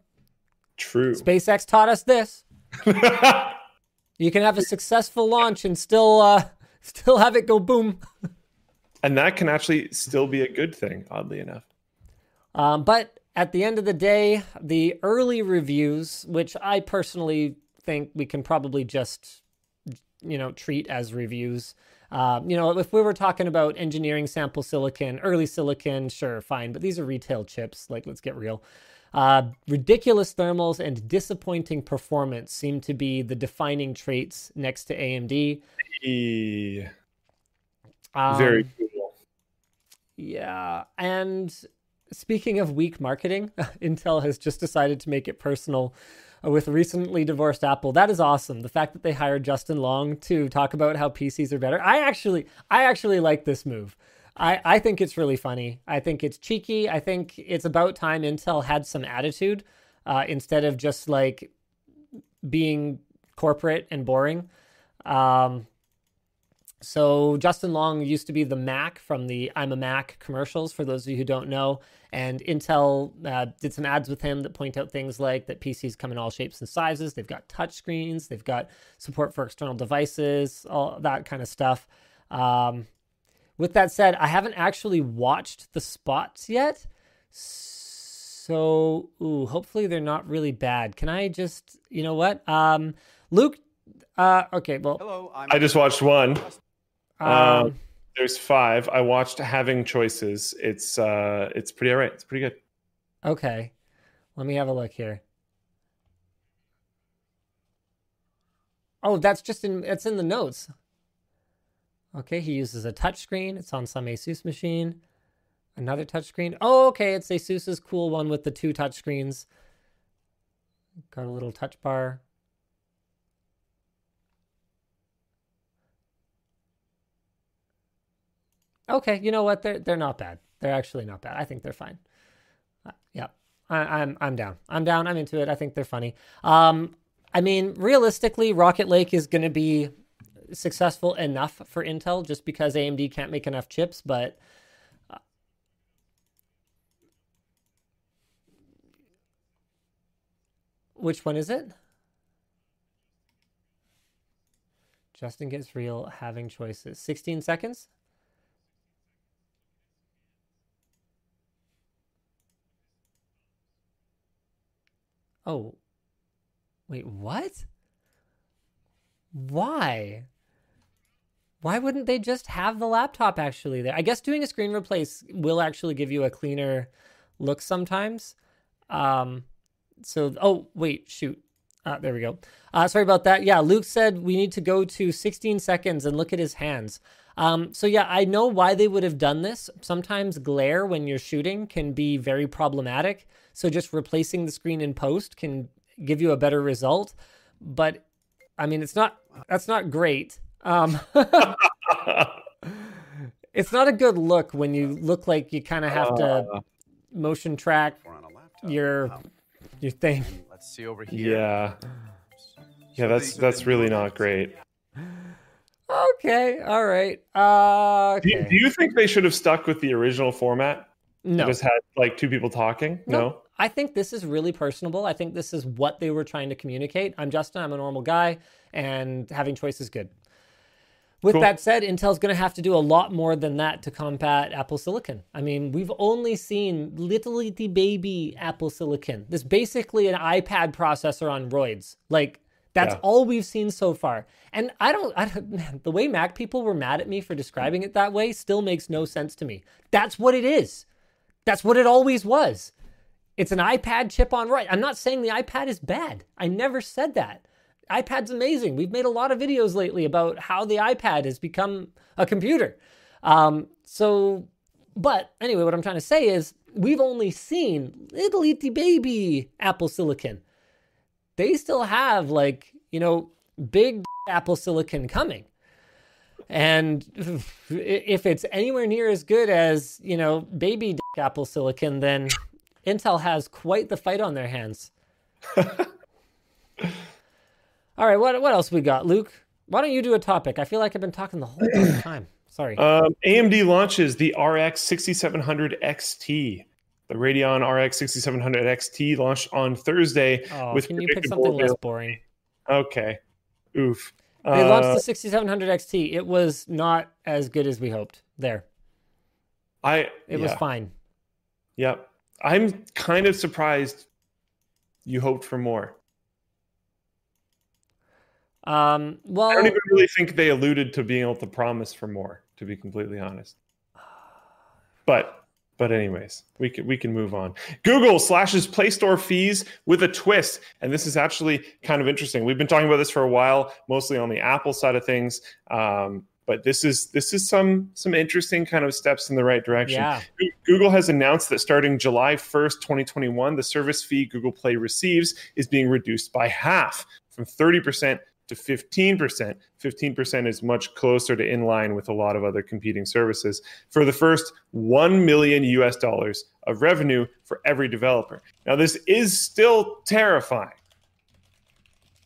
True. SpaceX taught us this. You can have a successful launch and still uh, still have it go boom. And that can actually still be a good thing, oddly enough. Um, but at the end of the day, the early reviews, which I personally think we can probably just, you know, treat as reviews. Uh, you know, if we were talking about engineering sample silicon, early silicon, sure, fine. But these are retail chips. Like, let's get real. Uh, ridiculous thermals and disappointing performance seem to be the defining traits next to A M D. E... Um, Very cool. Yeah. And speaking of weak marketing, Intel has just decided to make it personal with recently divorced Apple. That is awesome. The fact that they hired Justin Long to talk about how P Cs are better. I actually, I actually like this move. I, I think it's really funny. I think it's cheeky. I think it's about time Intel had some attitude uh, instead of just like being corporate and boring. Um, so Justin Long used to be the Mac from the I'm a Mac commercials, for those of you who don't know. And Intel uh, did some ads with him that point out things like that P Cs come in all shapes and sizes. They've got touchscreens. They've got support for external devices, all that kind of stuff. Um, With that said, I haven't actually watched the spots yet, so ooh, hopefully they're not really bad. Can I just, you know what? Um, Luke, uh, okay, well. Hello, I'm I just watched one. Um, um, there's five. I watched Having Choices. It's uh, it's pretty all right. It's pretty good. Okay, let me have a look here. Oh, that's just in, it's in the notes. Okay, he uses a touchscreen. It's on some Asus machine. Another touchscreen. Oh, okay, it's Asus's cool one with the two touchscreens. Got a little touch bar. Okay, you know what? They're they're not bad. They're actually not bad. I think they're fine. Uh, yeah, I, I'm I'm down. I'm down. I'm into it. I think they're funny. Um, I mean, realistically, Rocket Lake is going to be successful enough for Intel just because A M D can't make enough chips, but Which one is it? Justin gets real having choices. sixteen seconds? Oh. Wait, what? Why? Why wouldn't they just have the laptop actually there? I guess doing a screen replace will actually give you a cleaner look sometimes. Um, so, oh, wait, shoot. Uh, there we go. Uh, sorry about that. Yeah, Luke said we need to go to sixteen seconds and look at his hands. Um, so yeah, I know why they would have done this. Sometimes glare when you're shooting can be very problematic. So just replacing the screen in post can give you a better result. But I mean, it's not, that's not great. Um, it's not a good look when you look like you kind of have to motion track your your thing. Let's see over here. Yeah, yeah, that's that's really not great. Okay, all right. Uh, okay. Do, you, do you think they should have stuck with the original format? No, just had like two people talking. No. no, I think this is really personable. I think this is what they were trying to communicate. I'm Justin. I'm a normal guy, and having choice is good. With cool. that said, Intel's going to have to do a lot more than that to combat Apple Silicon. I mean, we've only seen little itty baby Apple Silicon. This is basically an iPad processor on roids. Like, that's yeah. all we've seen so far. And I don't, I don't, man, the way Mac people were mad at me for describing it that way still makes no sense to me. That's what it is. That's what it always was. It's an iPad chip on roids. I'm not saying the iPad is bad. I never said that. iPad's amazing. We've made a lot of videos lately about how the iPad has become a computer. Um, so, but anyway, what I'm trying to say is we've only seen little itty baby Apple Silicon. They still have like, you know, big Apple Silicon coming. And if it's anywhere near as good as, you know, baby Apple Silicon, then Intel has quite the fight on their hands. All right, what what else we got, Luke? Why don't you do a topic? I feel like I've been talking the whole time. Sorry. Um, A M D launches the R X sixty-seven hundred X T. The Radeon R X sixty-seven hundred X T launched on Thursday. Oh, with can you pick something less boring? Okay. Oof. They launched uh, the sixty-seven hundred X T. It was not as good as we hoped. There. I. It yeah. was fine. Yep. I'm kind of surprised you hoped for more. Um, well, I don't even really think they alluded to being able to promise for more, to be completely honest. But, but anyways, we can we can move on. Google slashes Play Store fees with a twist, and this is actually kind of interesting. We've been talking about this for a while, mostly on the Apple side of things. Um, but this is this is some some interesting kind of steps in the right direction. Yeah. Google has announced that starting July first, twenty twenty-one, the service fee Google Play receives is being reduced by half, from thirty percent. To fifteen percent. fifteen percent is much closer to in line with a lot of other competing services for the first one million U S dollars of revenue for every developer. Now, this is still terrifying,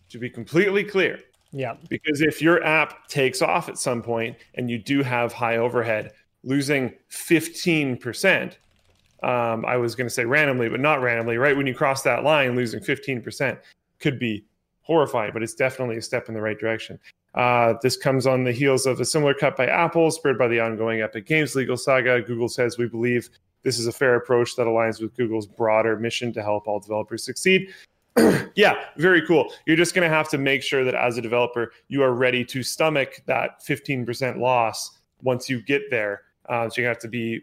to be completely clear. Yeah. Because if your app takes off at some point and you do have high overhead, losing fifteen percent, um, I was going to say randomly, but not randomly, right when you cross that line, losing fifteen percent could be horrifying, but it's definitely a step in the right direction. Uh, this comes on the heels of a similar cut by Apple, spurred by the ongoing Epic Games legal saga. Google says, we believe this is a fair approach that aligns with Google's broader mission to help all developers succeed. Yeah, very cool. You're just going to have to make sure that as a developer, you are ready to stomach that fifteen percent loss once you get there. Uh, so you're going to have to be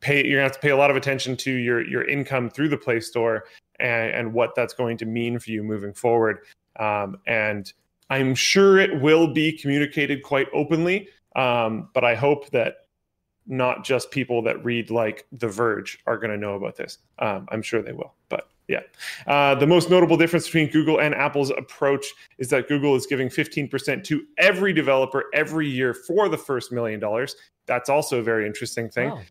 pay. You're going to have to pay a lot of attention to your, your income through the Play Store and, and what that's going to mean for you moving forward. Um, and I'm sure it will be communicated quite openly, um, but I hope that not just people that read like The Verge are going to know about this. Um, I'm sure they will, but yeah. Uh, the most notable difference between Google and Apple's approach is that Google is giving fifteen percent to every developer every year for the first million dollars. That's also a very interesting thing, wow.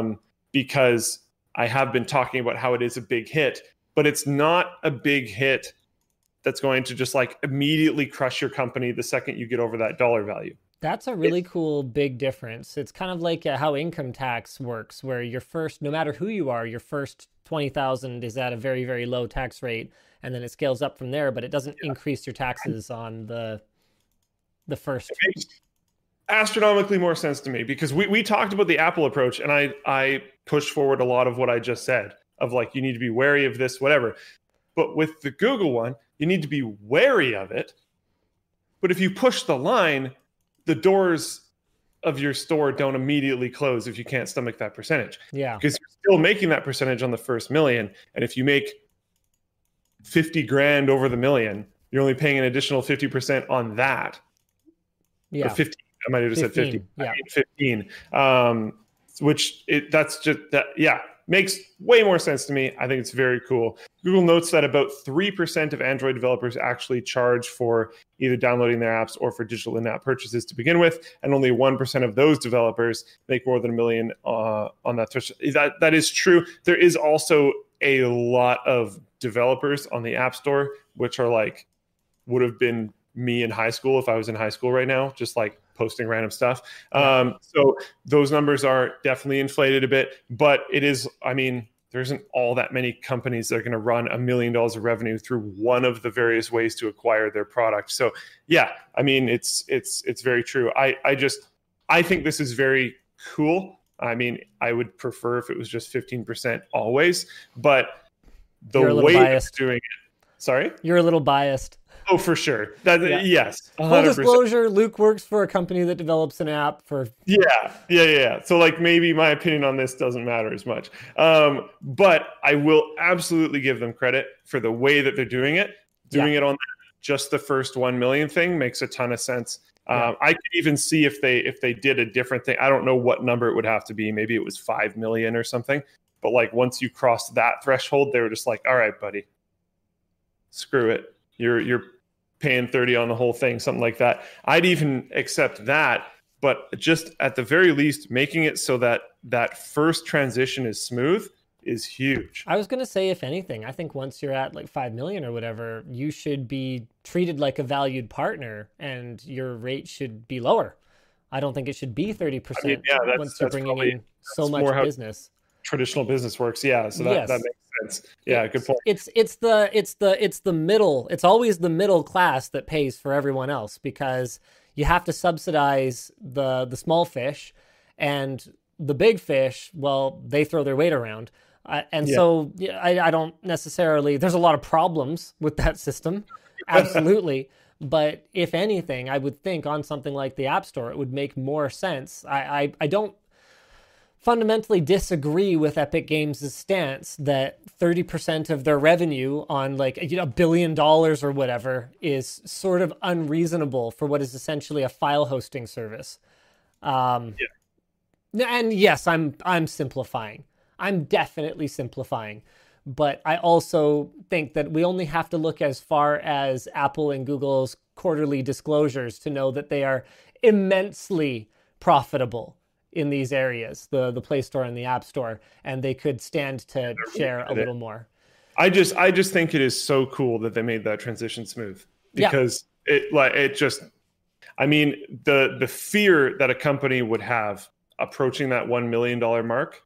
um, because I have been talking about how it is a big hit, but it's not a big hit that's going to just like immediately crush your company the second you get over that dollar value. That's a really it's, cool big difference. It's kind of like how income tax works, where your first, no matter who you are, your first twenty thousand is at a very, very low tax rate, and then it scales up from there, but it doesn't yeah. increase your taxes on the the first. It makes astronomically more sense to me, because we, we talked about the Apple approach, and I, I pushed forward a lot of what I just said, of like, you need to be wary of this, whatever. But with the Google one, you need to be wary of it. But if you push the line, the doors of your store don't immediately close if you can't stomach that percentage. Yeah. Because you're still making that percentage on the first million. And if you make fifty grand over the million, you're only paying an additional fifty percent on that. Yeah. Or fifteen, I might have just fifteen, said fifty. Yeah. fifteen. Um, which it that's just that, yeah, makes way more sense to me. I think it's very cool. Google notes that about three percent of Android developers actually charge for either downloading their apps or for digital in-app purchases to begin with, and only one percent of those developers make more than a million uh, on that threshold. That, that is true. There is also a lot of developers on the App Store, which are like, would have been me in high school if I was in high school right now, just like posting random stuff. Um, so those numbers are definitely inflated a bit, but it is, I mean, there isn't all that many companies that are going to run a million dollars of revenue through one of the various ways to acquire their product. So yeah, I mean, it's, it's, it's very true. I, I just, I think this is very cool. I mean, I would prefer if it was just fifteen percent always, but the way it's doing it, sorry, you're a little biased. Oh, for sure. That, yeah. Yes. one hundred percent. Full disclosure, Luke works for a company that develops an app for... Yeah, yeah, yeah. So like maybe my opinion on this doesn't matter as much. Um, but I will absolutely give them credit for the way that they're doing it. Doing yeah. it on just the first one million thing makes a ton of sense. Um, yeah. I could even see if they if they did a different thing. I don't know what number it would have to be. Maybe it was five million or something. But like once you crossed that threshold, they were just like, all right, buddy, screw it. You're you're paying thirty on the whole thing, something like that. I'd even accept that, but just at the very least, making it so that that first transition is smooth is huge. I was going to say, if anything, I think once you're at like five million or whatever, you should be treated like a valued partner and your rate should be lower. I don't think it should be thirty percent I mean, yeah, that's, once that's you're bringing probably, in so much business. Traditional business works. Yeah. So that, yes. that makes sense. Yeah. It's, good point. It's, it's the, it's the, it's the middle, it's always the middle class that pays for everyone else, because you have to subsidize the, the small fish, and the big fish, well, they throw their weight around. Uh, and yeah. so I, I don't necessarily, there's a lot of problems with that system. Absolutely. But if anything, I would think on something like the App Store, it would make more sense. I, I, I don't, fundamentally disagree with Epic Games' stance that thirty percent of their revenue on like you know, a billion dollars or whatever is sort of unreasonable for what is essentially a file hosting service. Um, yeah. And yes, I'm I'm simplifying. I'm definitely simplifying. But I also think that we only have to look as far as Apple and Google's quarterly disclosures to know that they are immensely profitable in these areas, the the Play Store and the App Store, and they could stand to share a little more. I just I just think it is so cool that they made that transition smooth, because yeah. it like it just I mean the the fear that a company would have approaching that one million dollars mark,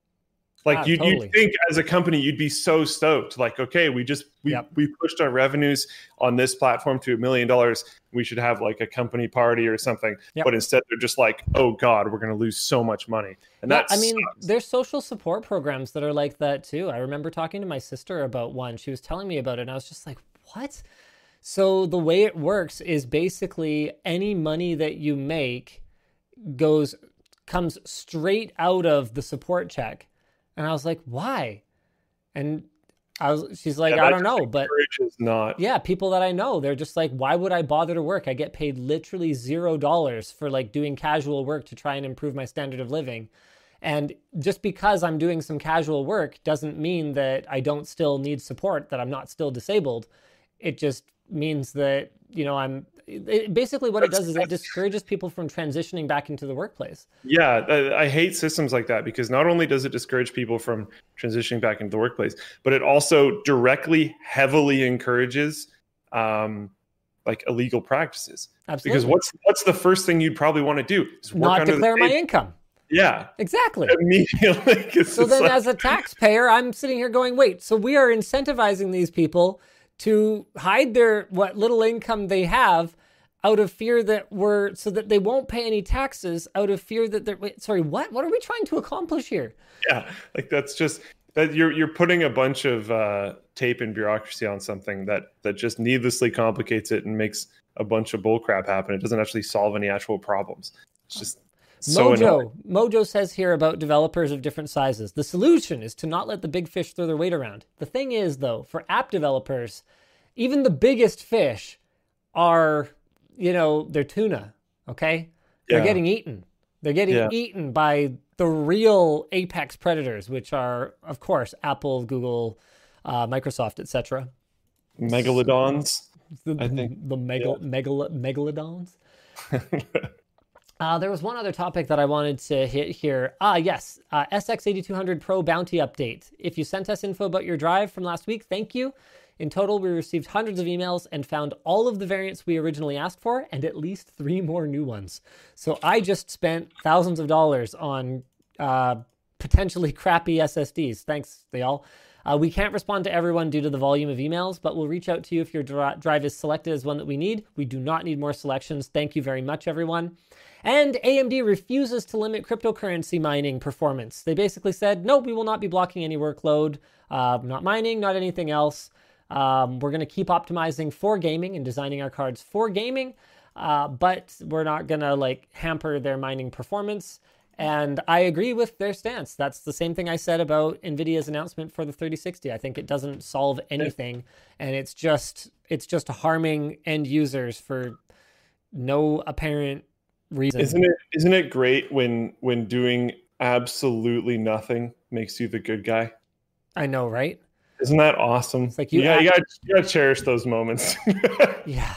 like ah, you totally. You'd think as a company you'd be so stoked, like okay, we just we yep. we pushed our revenues on this platform to a million dollars. We should have like a company party or something. Yep. But instead they're just like, oh God, we're going to lose so much money. And yeah, that's, I mean, there's social support programs that are like that too. I remember talking to my sister about one, she was telling me about it and I was just like, what? So the way it works is basically any money that you make goes, comes straight out of the support check. And I was like, why? And I was, she's like, yeah, I don't know, but not. Yeah, people that I know, they're just like, why would I bother to work? I get paid literally zero dollars for like doing casual work to try and improve my standard of living. And just because I'm doing some casual work doesn't mean that I don't still need support, that I'm not still disabled. It just means that, you know, I'm it, basically what that's, it does is it discourages people from transitioning back into the workplace. Yeah, I, I hate systems like that, because not only does it discourage people from transitioning back into the workplace, but it also directly heavily encourages um, like illegal practices. Absolutely. Because what's what's the first thing you'd probably want to do? Is work not declare my income. Yeah, exactly. Immediately. So then, like... as a taxpayer, I'm sitting here going, wait, so we are incentivizing these people to hide their what little income they have out of fear that we're, so that they won't pay any taxes out of fear that they're, wait, sorry, what? What are we trying to accomplish here? Yeah, like that's just, that you're you're putting a bunch of uh, tape and bureaucracy on something that that just needlessly complicates it and makes a bunch of bullcrap happen. It doesn't actually solve any actual problems. It's just... So Mojo. Mojo says here about developers of different sizes. The solution is to not let the big fish throw their weight around. The thing is, though, for app developers, even the biggest fish are, you know, they're tuna, okay? Yeah. They're getting eaten. They're getting yeah. eaten by the real apex predators, which are, of course, Apple, Google, uh, Microsoft, et cetera. Megalodons, so, the, I think. The megal, yeah. megal, megalodons. Uh, there was one other topic that I wanted to hit here. Ah, yes, uh, S X eighty-two hundred Pro bounty update. If you sent us info about your drive from last week, thank you. In total, we received hundreds of emails and found all of the variants we originally asked for and at least three more new ones. So I just spent thousands of dollars on uh, potentially crappy S S Ds. Thanks, y'all. Uh, we can't respond to everyone due to the volume of emails, but we'll reach out to you if your dri- drive is selected as one that we need. We do not need more selections. Thank you very much, everyone. And A M D refuses to limit cryptocurrency mining performance. They basically said, no, we will not be blocking any workload, uh, not mining, not anything else. Um, we're going to keep optimizing for gaming and designing our cards for gaming, uh, but we're not going to like hamper their mining performance. And I agree with their stance. That's the same thing I said about NVIDIA's announcement for the thirty sixty. I think it doesn't solve anything, and it's just it's just harming end users for no apparent reason. Isn't it isn't it great when when doing absolutely nothing makes you the good guy? I know, right? Isn't that awesome? It's like you, yeah, act- you, gotta, you gotta cherish those moments. Yeah,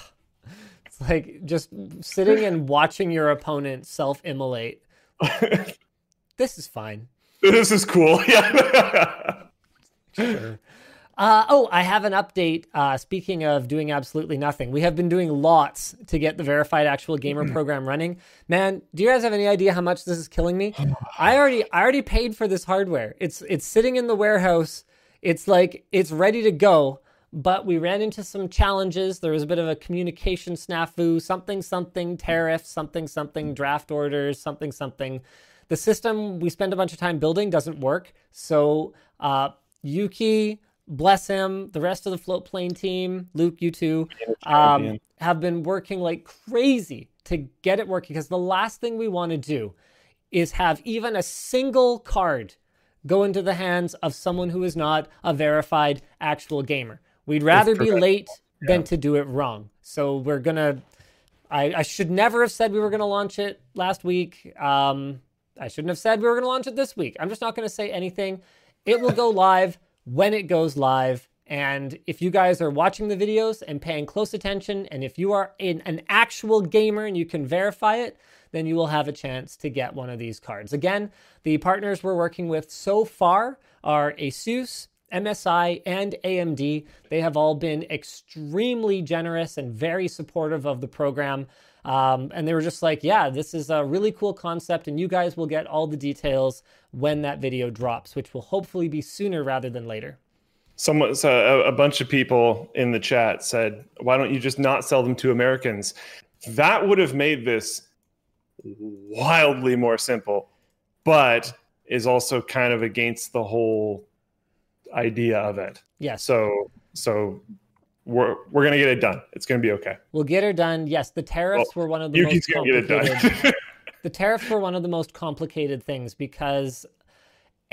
it's like just sitting and watching your opponent self-immolate. This is fine. This is cool. Yeah. Sure. Uh, oh, I have an update. Uh, speaking of doing absolutely nothing, we have been doing lots to get the Verified Actual Gamer program running. Man, do you guys have any idea how much this is killing me? I already, I already paid for this hardware. It's, it's sitting in the warehouse. It's like it's ready to go. But we ran into some challenges. There was a bit of a communication snafu, something, something, tariff, something, something, draft orders, something, something. The system we spend a bunch of time building doesn't work. So uh, Yuki, bless him, the rest of the Floatplane team, Luke, you two, um, have been working like crazy to get it working. Because the last thing we want to do is have even a single card go into the hands of someone who is not a verified actual gamer. We'd rather be late yeah. than to do it wrong. So we're going to... I should never have said we were going to launch it last week. Um, I shouldn't have said we were going to launch it this week. I'm just not going to say anything. It will go live when it goes live. And if you guys are watching the videos and paying close attention, and if you are in an actual gamer and you can verify it, then you will have a chance to get one of these cards. Again, the partners we're working with so far are Asus, M S I, and A M D. They have all been extremely generous and very supportive of the program. Um, and they were just like, yeah, this is a really cool concept, and you guys will get all the details when that video drops, which will hopefully be sooner rather than later. Someone, so a, a bunch of people in the chat said, why don't you just not sell them to Americans? That would have made this wildly more simple, but is also kind of against the whole... idea of it. Yes. So so we're we're gonna get it done. It's gonna be okay. We'll get her done. Yes, the tariffs well, were one of the Yuki's most complicated. Get it done. The tariffs were one of the most complicated things because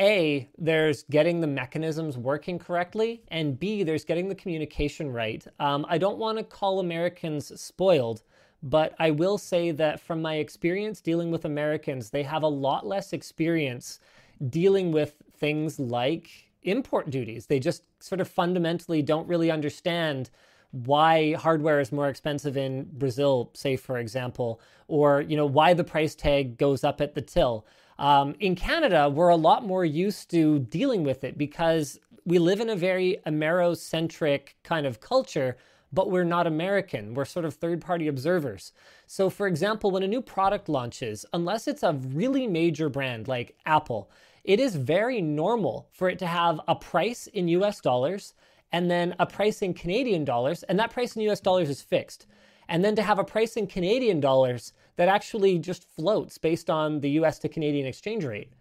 A, there's getting the mechanisms working correctly, and B, there's getting the communication right. Um, I don't want to call Americans spoiled, but I will say that from my experience dealing with Americans, they have a lot less experience dealing with things like import duties. They just sort of fundamentally don't really understand why hardware is more expensive in Brazil, say, for example, or, you know, why the price tag goes up at the till. Um, in Canada, we're a lot more used to dealing with it because we live in a very Amero-centric kind of culture, but we're not American. We're sort of third-party observers. So for example, when a new product launches, unless it's a really major brand like Apple, it is very normal for it to have a price in U S dollars and then a price in Canadian dollars, and that price in U S dollars is fixed. And then to have a price in Canadian dollars that actually just floats based on the U S to Canadian exchange rate.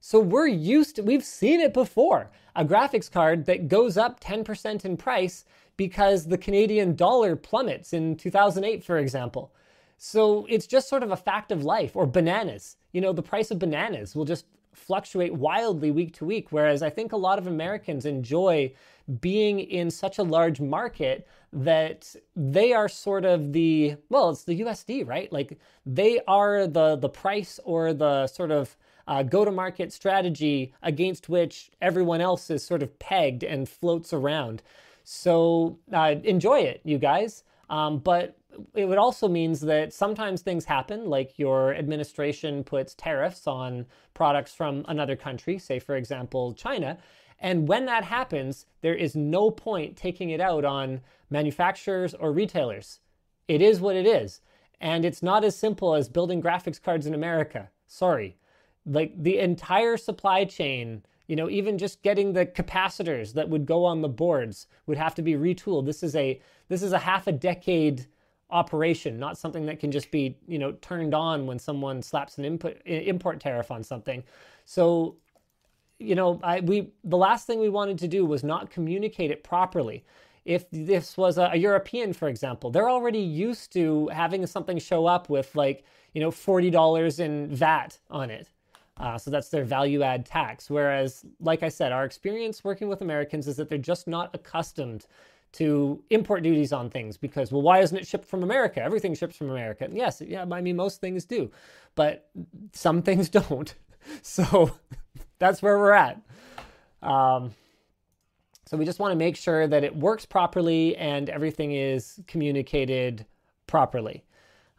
So we're used to, we've seen it before, a graphics card that goes up ten percent in price because the Canadian dollar plummets in two thousand eight, for example. So it's just sort of a fact of life. Or bananas. You know, the price of bananas will just fluctuate wildly week to week, whereas I think a lot of Americans enjoy being in such a large market that they are sort of the, well, it's the U S D, right? Like they are the, the price or the sort of uh, go-to-market strategy against which everyone else is sort of pegged and floats around. So uh, enjoy it, you guys. Um, but it would also means that sometimes things happen, like your administration puts tariffs on products from another country, say, for example, China. And when that happens, there is no point taking it out on manufacturers or retailers. It is what it is. And it's not as simple as building graphics cards in America. Sorry. Like the entire supply chain, you know, even just getting the capacitors that would go on the boards would have to be retooled. This is a, this is a half a decade operation, not something that can just be, you know, turned on when someone slaps an input, import tariff on something. So, you know, I, we, the last thing we wanted to do was not communicate it properly. If this was a, a European, for example, they're already used to having something show up with like, you know, forty dollars in V A T on it. Uh, so that's their value add tax. Whereas, like I said, our experience working with Americans is that they're just not accustomed to import duties on things because, well, why isn't it shipped from America? Everything ships from America. And yes, yeah, I mean, most things do, but some things don't. So that's where we're at. Um, so we just want to make sure that it works properly and everything is communicated properly.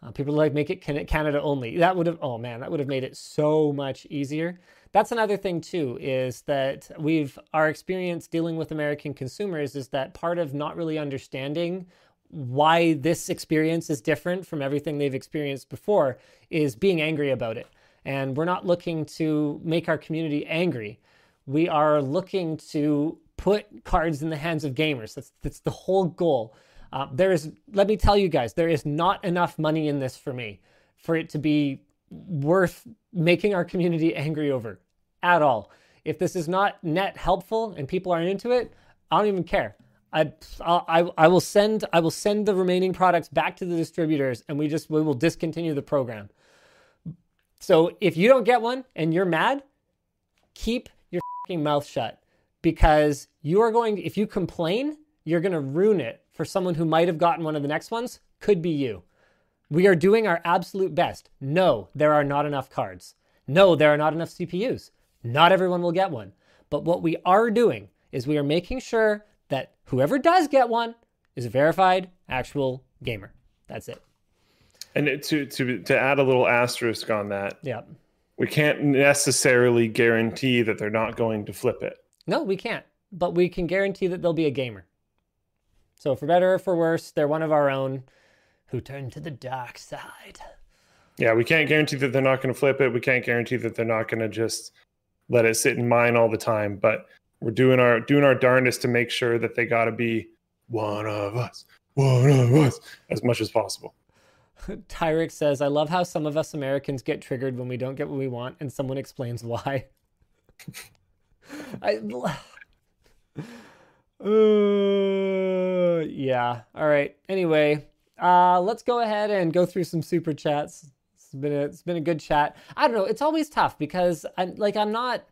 Uh, people like, make it Canada only. That would have, oh man, that would have made it so much easier. That's another thing too, is that we've, our experience dealing with American consumers is that part of not really understanding why this experience is different from everything they've experienced before is being angry about it. And we're not looking to make our community angry. We are looking to put cards in the hands of gamers. That's, that's the whole goal. Uh, there is, let me tell you guys, there is not enough money in this for me for it to be worth making our community angry over at all. If this is not net helpful and people aren't into it, I don't even care. I, I, I will send, I will send the remaining products back to the distributors and we just, we will discontinue the program. So if you don't get one and you're mad, keep your fucking mouth shut, because you are going, if you complain, you're going to ruin it for someone who might have gotten one of the next ones. Could be you. We are doing our absolute best. No, there are not enough cards. No, there are not enough C P Us. Not everyone will get one. But what we are doing is we are making sure that whoever does get one is a verified actual gamer. That's it. And to to to add a little asterisk on that, yeah, we can't necessarily guarantee that they're not going to flip it. No, we can't. But we can guarantee that they'll be a gamer. So for better or for worse, they're one of our own who turned to the dark side. Yeah, we can't guarantee that they're not going to flip it. We can't guarantee that they're not going to just let it sit in mine all the time. But we're doing our doing our darndest to make sure that they got to be one of us, one of us, as much as possible. Tyrick says, I love how some of us Americans get triggered when we don't get what we want and someone explains why. I... Uh, yeah. All right. Anyway, uh, let's go ahead and go through some super chats. It's been a, it's been a good chat. I don't know. It's always tough because I'm like, I'm not,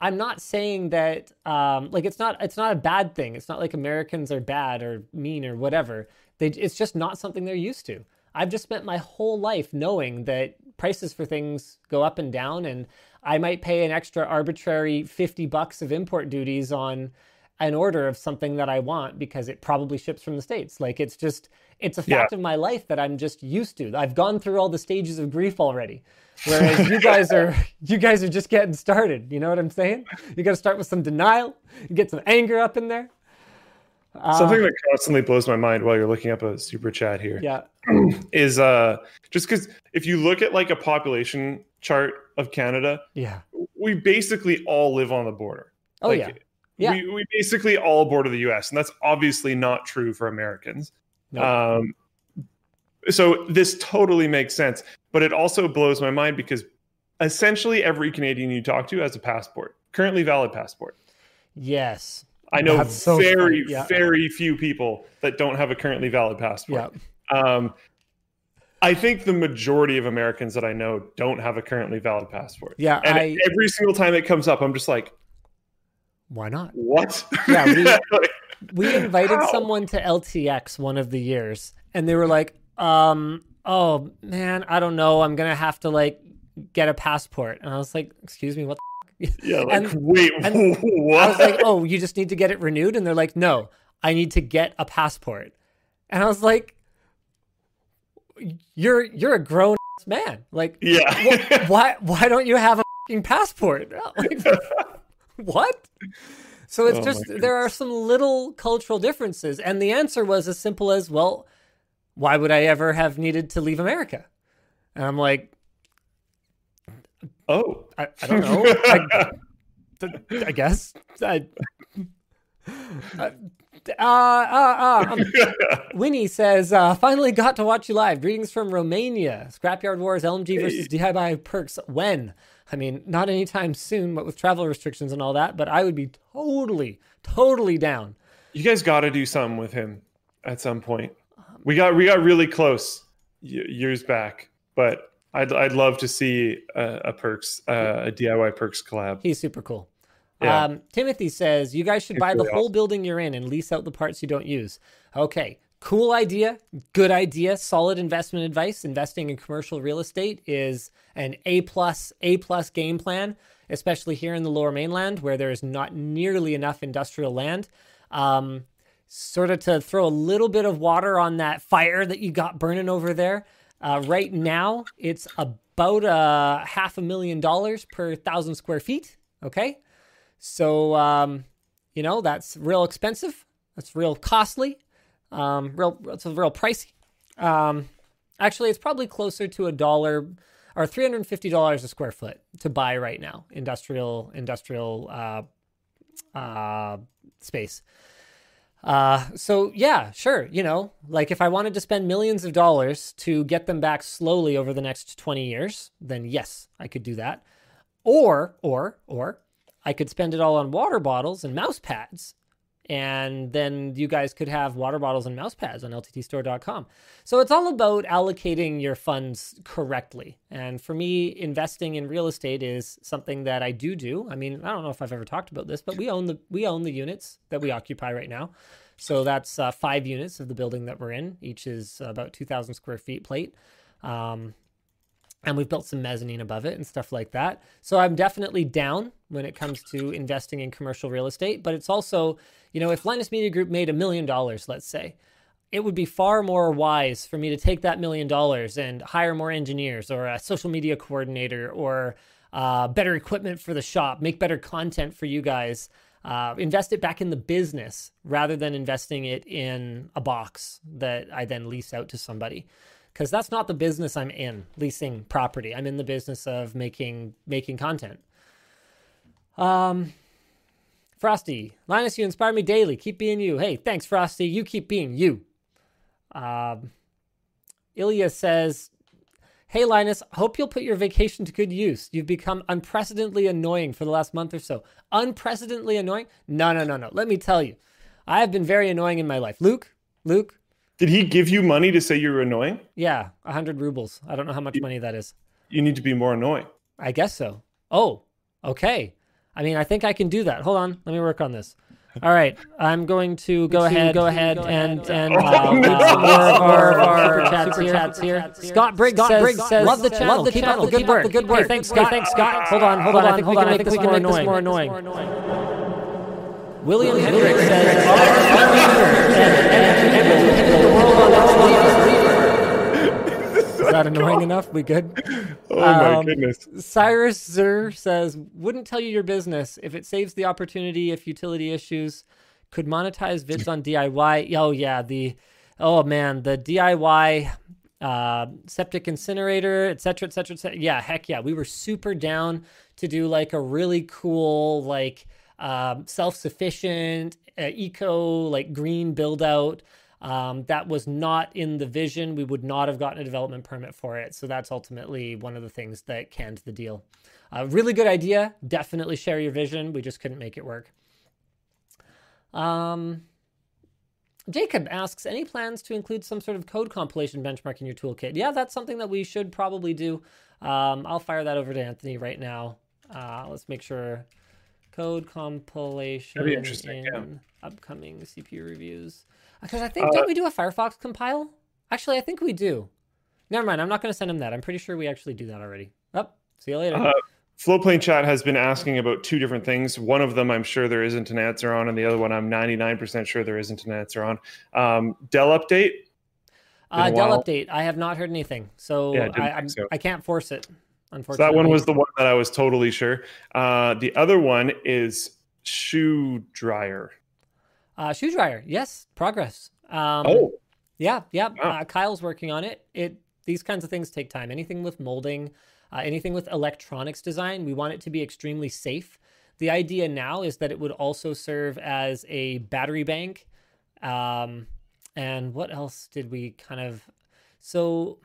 I'm not saying that, um, like it's not, it's not a bad thing. It's not like Americans are bad or mean or whatever. They, it's just not something they're used to. I've just spent my whole life knowing that prices for things go up and down, and I might pay an extra arbitrary fifty bucks of import duties on an order of something that I want because it probably ships from the States. Like it's just, it's a fact yeah. of my life that I'm just used to. I've gone through all the stages of grief already. Whereas you guys are, you guys are just getting started. You know what I'm saying? You got to start with some denial, you get some anger up in there. Something uh, that constantly blows my mind while you're looking up a super chat here, yeah, is uh, just because if you look at like a population chart of Canada, yeah, we basically all live on the border. Oh, like, yeah. Yeah. We, we basically all border the U S, and that's obviously not true for Americans. No. Um, so this totally makes sense, but it also blows my mind because essentially every Canadian you talk to has a passport, currently valid passport. Yes. I know that's so very, yeah. very few people that don't have a currently valid passport. Yeah. Um, I think the majority of Americans that I know don't have a currently valid passport. Yeah, and I, every single time it comes up, I'm just like, why not? What? Yeah, we, like, we invited how? someone to L T X one of the years, and they were like, um, oh, man, I don't know. I'm going to have to, like, get a passport. And I was like, excuse me, what the Yeah, like, and, wait, and what? I was like, oh, you just need to get it renewed? And they're like, no, I need to get a passport. And I was like, you're you're a grown ass man. Like, yeah. wh- why why don't you have a fucking passport? Like, what? So it's oh just, there are some little cultural differences. And the answer was as simple as, well, why would I ever have needed to leave America? And I'm like, oh, I, I don't know. I, I guess. I, uh, uh, uh, um, Winnie says, uh, finally got to watch you live. Greetings from Romania. Scrapyard Wars, L M G versus D I Y Perks. When? I mean, not anytime soon, but with travel restrictions and all that. But I would be totally, totally down. You guys got to do something with him at some point. We got we got really close years back, but... I'd I'd love to see a, a perks uh, a D I Y perks collab. He's super cool. Yeah. Um, Timothy says you guys should He's buy really the whole awesome. building you're in and lease out the parts you don't use. Okay, cool idea, good idea, solid investment advice. Investing in commercial real estate is an A plus A plus game plan, especially here in the Lower Mainland where there is not nearly enough industrial land. Um, sort of to throw a little bit of water on that fire that you got burning over there. Uh, right now, it's about uh, half a million dollars per thousand square feet. Okay. So, um, you know, that's real expensive. That's real costly. Um, real, it's real pricey. Um, actually, it's probably closer to a dollar or three hundred fifty dollars a square foot to buy right now. Industrial, industrial uh, uh, space. Uh, so yeah, sure. You know, like if I wanted to spend millions of dollars to get them back slowly over the next twenty years, then yes, I could do that. Or, or, or I could spend it all on water bottles and mouse pads. And then you guys could have water bottles and mouse pads on L T T store dot com. So it's all about allocating your funds correctly. And for me, investing in real estate is something that I do do. I mean, I don't know if I've ever talked about this, but we own the we own the units that we occupy right now. So that's uh, five units of the building that we're in. Each is about two thousand square feet plate. Um, and we've built some mezzanine above it and stuff like that. So I'm definitely down when it comes to investing in commercial real estate. But it's also, you know, if Linus Media Group made a million dollars, let's say, it would be far more wise for me to take that million dollars and hire more engineers or a social media coordinator or uh, better equipment for the shop, make better content for you guys, uh, invest it back in the business rather than investing it in a box that I then lease out to somebody. Because that's not the business I'm in, leasing property. I'm in the business of making making content. Um, Frosty, Linus, you inspire me daily. Keep being you. Hey, thanks, Frosty. You keep being you. Um, Ilya says, hey, Linus, hope you'll put your vacation to good use. You've become unprecedentedly annoying for the last month or so. Unprecedentedly annoying? No, no, no, no. Let me tell you. I have been very annoying in my life. Luke, Luke. Did he give you money to say you were annoying? Yeah, one hundred rubles. I don't know how much money that is. You need to be more annoying. I guess so. Oh, okay. I mean, I think I can do that. Hold on. Let me work on this. All right. I'm going to go ahead, go ahead, and and our super chats here. Scott Briggs says, love the channel. Keep up the good work. Good work. Thanks, Scott. Thanks, Scott. Hold on. Hold on. I think we can make this more annoying. William Hendricks says, all is that annoying God. enough? We good? Oh my um, goodness. Cyrus Zur says, wouldn't tell you your business if it saves the opportunity if utility issues Could monetize vids on D I Y. Oh yeah, the oh man, the D I Y uh, septic incinerator, et cetera, et cetera, et cetera. Yeah, heck yeah, we were super down to do like a really cool, like um, self-sufficient, uh, eco, like green build out. Um, that was not in the vision. We would not have gotten a development permit for it. So that's ultimately one of the things that canned the deal. Uh, really good idea. Definitely share your vision. We just couldn't make it work. Um, Jacob asks, any plans to include some sort of code compilation benchmark in your toolkit? Yeah, that's something that we should probably do. Um, I'll fire that over to Anthony right now. Uh, let's make sure code compilation That'd be interesting, in yeah. upcoming C P U reviews. Because I think, uh, don't we do a Firefox compile? Actually, I think we do. Never mind, I'm not going to send him that. I'm pretty sure we actually do that already. Oh, see you later. Uh, Floatplane chat has been asking about two different things. One of them I'm sure there isn't an answer on, and the other one I'm ninety-nine percent sure there isn't an answer on. Um, Dell update? Uh, Dell update. I have not heard anything, so, yeah, I, I, so. I can't force it, unfortunately. So that one was the one that I was totally sure. Uh, the other one is shoe dryer. Uh, shoe dryer, yes, progress. Um, oh, yeah, yeah. Wow. Uh, Kyle's working on it. It these kinds of things take time. Anything with molding, uh, anything with electronics design, we want it to be extremely safe. The idea now is that it would also serve as a battery bank. Um, and what else did we kind of? So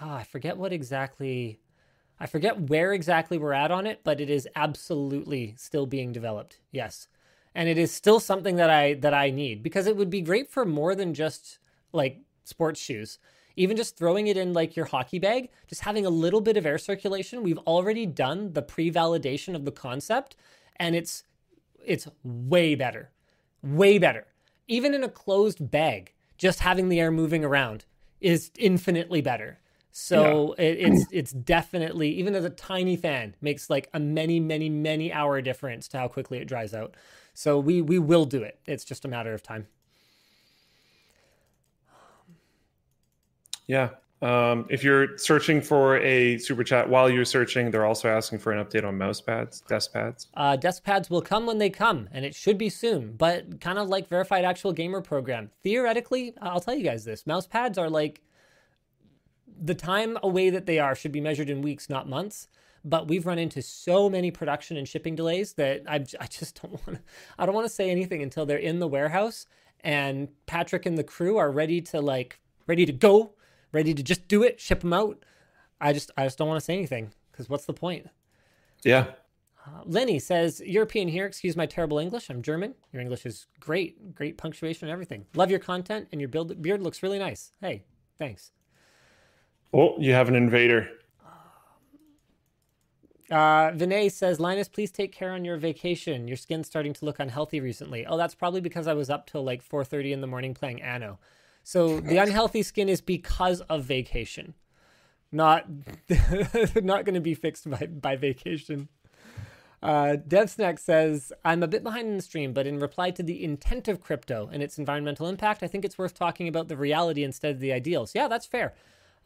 oh, I forget what exactly. I forget where exactly we're at on it, but it is absolutely still being developed. Yes. And it is still something that I that I need, because it would be great for more than just like sports shoes. Even just throwing it in like your hockey bag, just having a little bit of air circulation. We've already done the pre-validation of the concept, and it's it's way better, way better. Even in a closed bag, just having the air moving around is infinitely better. So yeah. it, it's it's definitely, even as a tiny fan, makes like a many, many, many hour difference to how quickly it dries out. So we we will do it. It's just a matter of time. Yeah. Um, if you're searching for a super chat while you're searching, they're also asking for an update on mouse pads, desk pads. Uh, desk pads will come when they come, and it should be soon. But kind of like Verified Actual Gamer program, theoretically, I'll tell you guys this: mouse pads are like the time away that they are should be measured in weeks, not months. But we've run into so many production and shipping delays that I, I just don't want to, I don't want to say anything until they're in the warehouse and Patrick and the crew are ready to like, ready to go, ready to just do it, ship them out. I just, I just don't want to say anything, because what's the point? Yeah. Uh, Lenny says, European here, excuse my terrible English. I'm German. Your English is great. Great punctuation and everything. Love your content, and your build, beard looks really nice. Hey, thanks. Oh, you have an invader. Uh, Vinay says, Linus, please take care on your vacation. Your skin's starting to look unhealthy recently. Oh, that's probably because I was up till like four thirty in the morning playing Anno. So the unhealthy skin is because of vacation. Not not going to be fixed by, by vacation. Uh, DevSnack says, I'm a bit behind in the stream, but in reply to the intent of crypto and its environmental impact, I think it's worth talking about the reality instead of the ideals. Yeah, that's fair.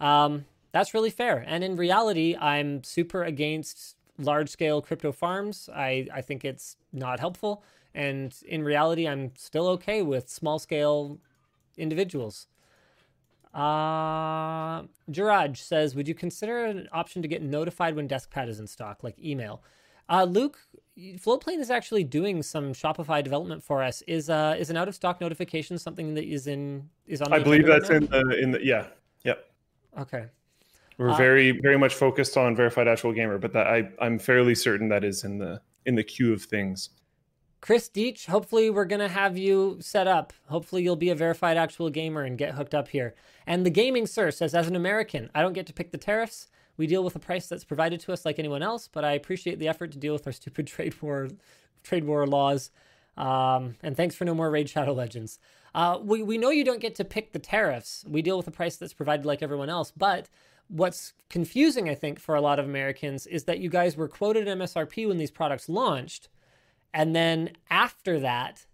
Um, That's really fair. And in reality, I'm super against large-scale crypto farms. I, I think it's not helpful. And in reality, I'm still okay with small-scale individuals. Uh, Jiraj says, would you consider an option to get notified when DeskPad is in stock, like email? Uh, Luke, Floatplane is actually doing some Shopify development for us. Is uh is an out-of-stock notification something that is in is on? I believe that's in the in the yeah yep. Okay. We're very, uh, very much focused on Verified Actual Gamer, but that I, I'm fairly certain that is in the in the queue of things. Chris Deach, hopefully we're going to have you set up. Hopefully you'll be a Verified Actual Gamer and get hooked up here. And the Gaming Sir says, as an American, I don't get to pick the tariffs. We deal with a price that's provided to us like anyone else, but I appreciate the effort to deal with our stupid trade war, trade war laws. Um, and thanks for no more Raid Shadow Legends. Uh, we, we know you don't get to pick the tariffs. We deal with a price that's provided like everyone else, but... What's confusing, I think, for a lot of Americans is that you guys were quoted M S R P when these products launched. And then after that,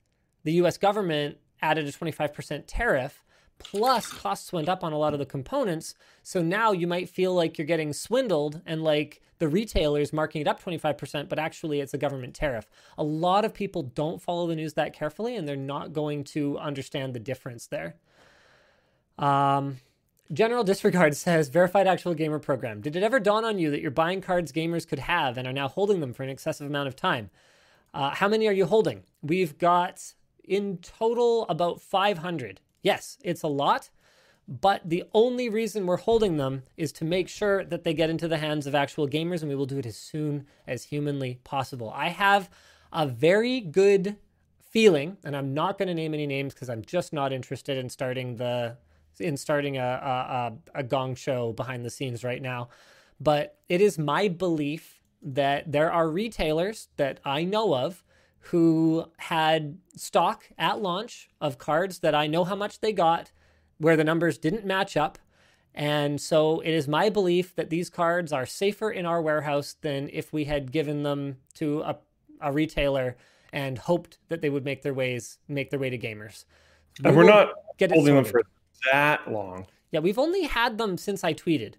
the U S government added a twenty-five percent tariff. plus costs went up on a lot of the components. So now you might feel like you're getting swindled and like the retailer's marking it up twenty-five percent, but actually it's a government tariff. A lot of people don't follow the news that carefully and they're not going to understand the difference there. Um, General Disregard says, verified actual gamer program. Did it ever dawn on you that you're buying cards gamers could have and are now holding them for an excessive amount of time? Uh, how many are you holding? We've got in total about five hundred. Yes, it's a lot, but the only reason we're holding them is to make sure that they get into the hands of actual gamers, and we will do it as soon as humanly possible. I have a very good feeling, and I'm not going to name any names because I'm just not interested in starting the in starting a, a, a, a gong show behind the scenes right now, but it is my belief that there are retailers that I know of who had stock at launch of cards that I know how much they got, where the numbers didn't match up. And so it is my belief that these cards are safer in our warehouse than if we had given them to a, a retailer and hoped that they would make their ways, make their way to gamers. We and we're not holding them for that long. Yeah, we've only had them since I tweeted.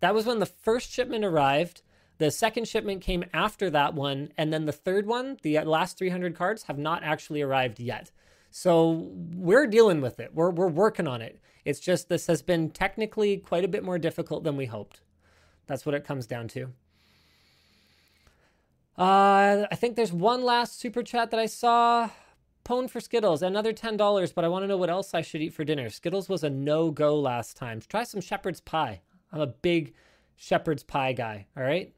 That was when the first shipment arrived. The second shipment came after that one. And then the third one, the last three hundred cards have not actually arrived yet. So we're dealing with it. We're, we're working on it. It's just this has been technically quite a bit more difficult than we hoped. That's what it comes down to. Uh, I think there's one last super chat that I saw. Pone for Skittles, another ten dollars, but I want to know what else I should eat for dinner. Skittles was a no-go last time. Try some shepherd's pie. I'm a big shepherd's pie guy, all right?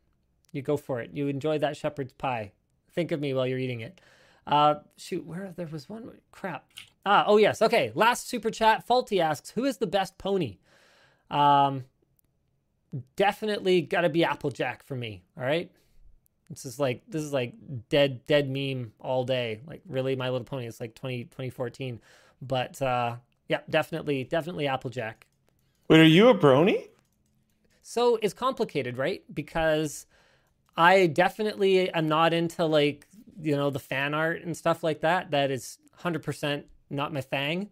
You go for it. You enjoy that shepherd's pie. Think of me while you're eating it. Uh, shoot, where there was one? Crap. Ah, oh yes. Okay, last super chat. Faulty asks, who is the best pony? Um, definitely gotta be Applejack for me. All right. This is like this is like dead dead meme all day. Like really, My Little Pony is like twenty, twenty fourteen. But uh, yeah, definitely definitely Applejack. Wait, are you a brony? So it's complicated, right? Because I definitely am not into like, you know, the fan art and stuff like that. That is one hundred percent not my thing.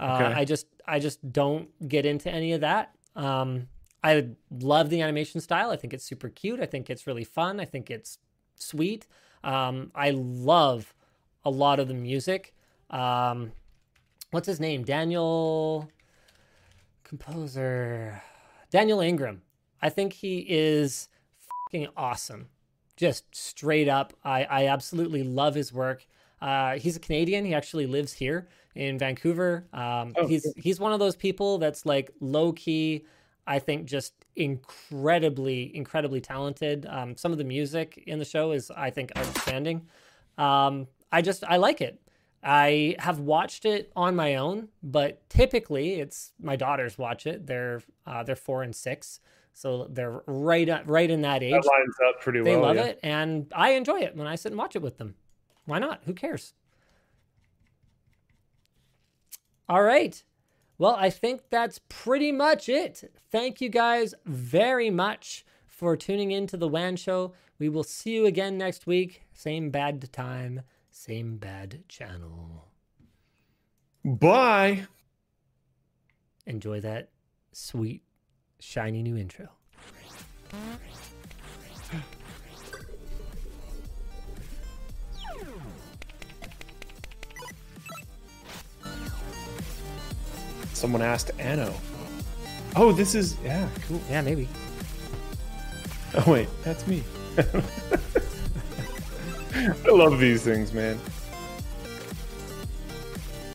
Uh, okay. I just I just don't get into any of that. Um, I love the animation style. I think it's super cute. I think it's really fun. I think it's sweet. Um, I love a lot of the music. Um, what's his name? Daniel, composer, Daniel Ingram. I think he is awesome. Just straight up. I, I absolutely love his work. Uh, he's a Canadian. He actually lives here in Vancouver. Um, oh, he's, he's one of those people that's like low key, I think just incredibly, incredibly talented. Um, some of the music in the show is, I think, outstanding. Um, I just, I like it. I have watched it on my own, but typically it's my daughters watch it. They're, uh, they're four and six. So they're right up, right in that age. That lines up pretty well. They love yeah. it, and I enjoy it when I sit and watch it with them. Why not? Who cares? All right. Well, I think that's pretty much it. Thank you guys very much for tuning in to the WAN Show. We will see you again next week. Same bad time, same bad channel. Bye. Enjoy that sweet shiny new intro. Someone asked Anno. Oh, this is yeah, cool. Yeah, maybe. Oh wait, that's me. I love these things, man.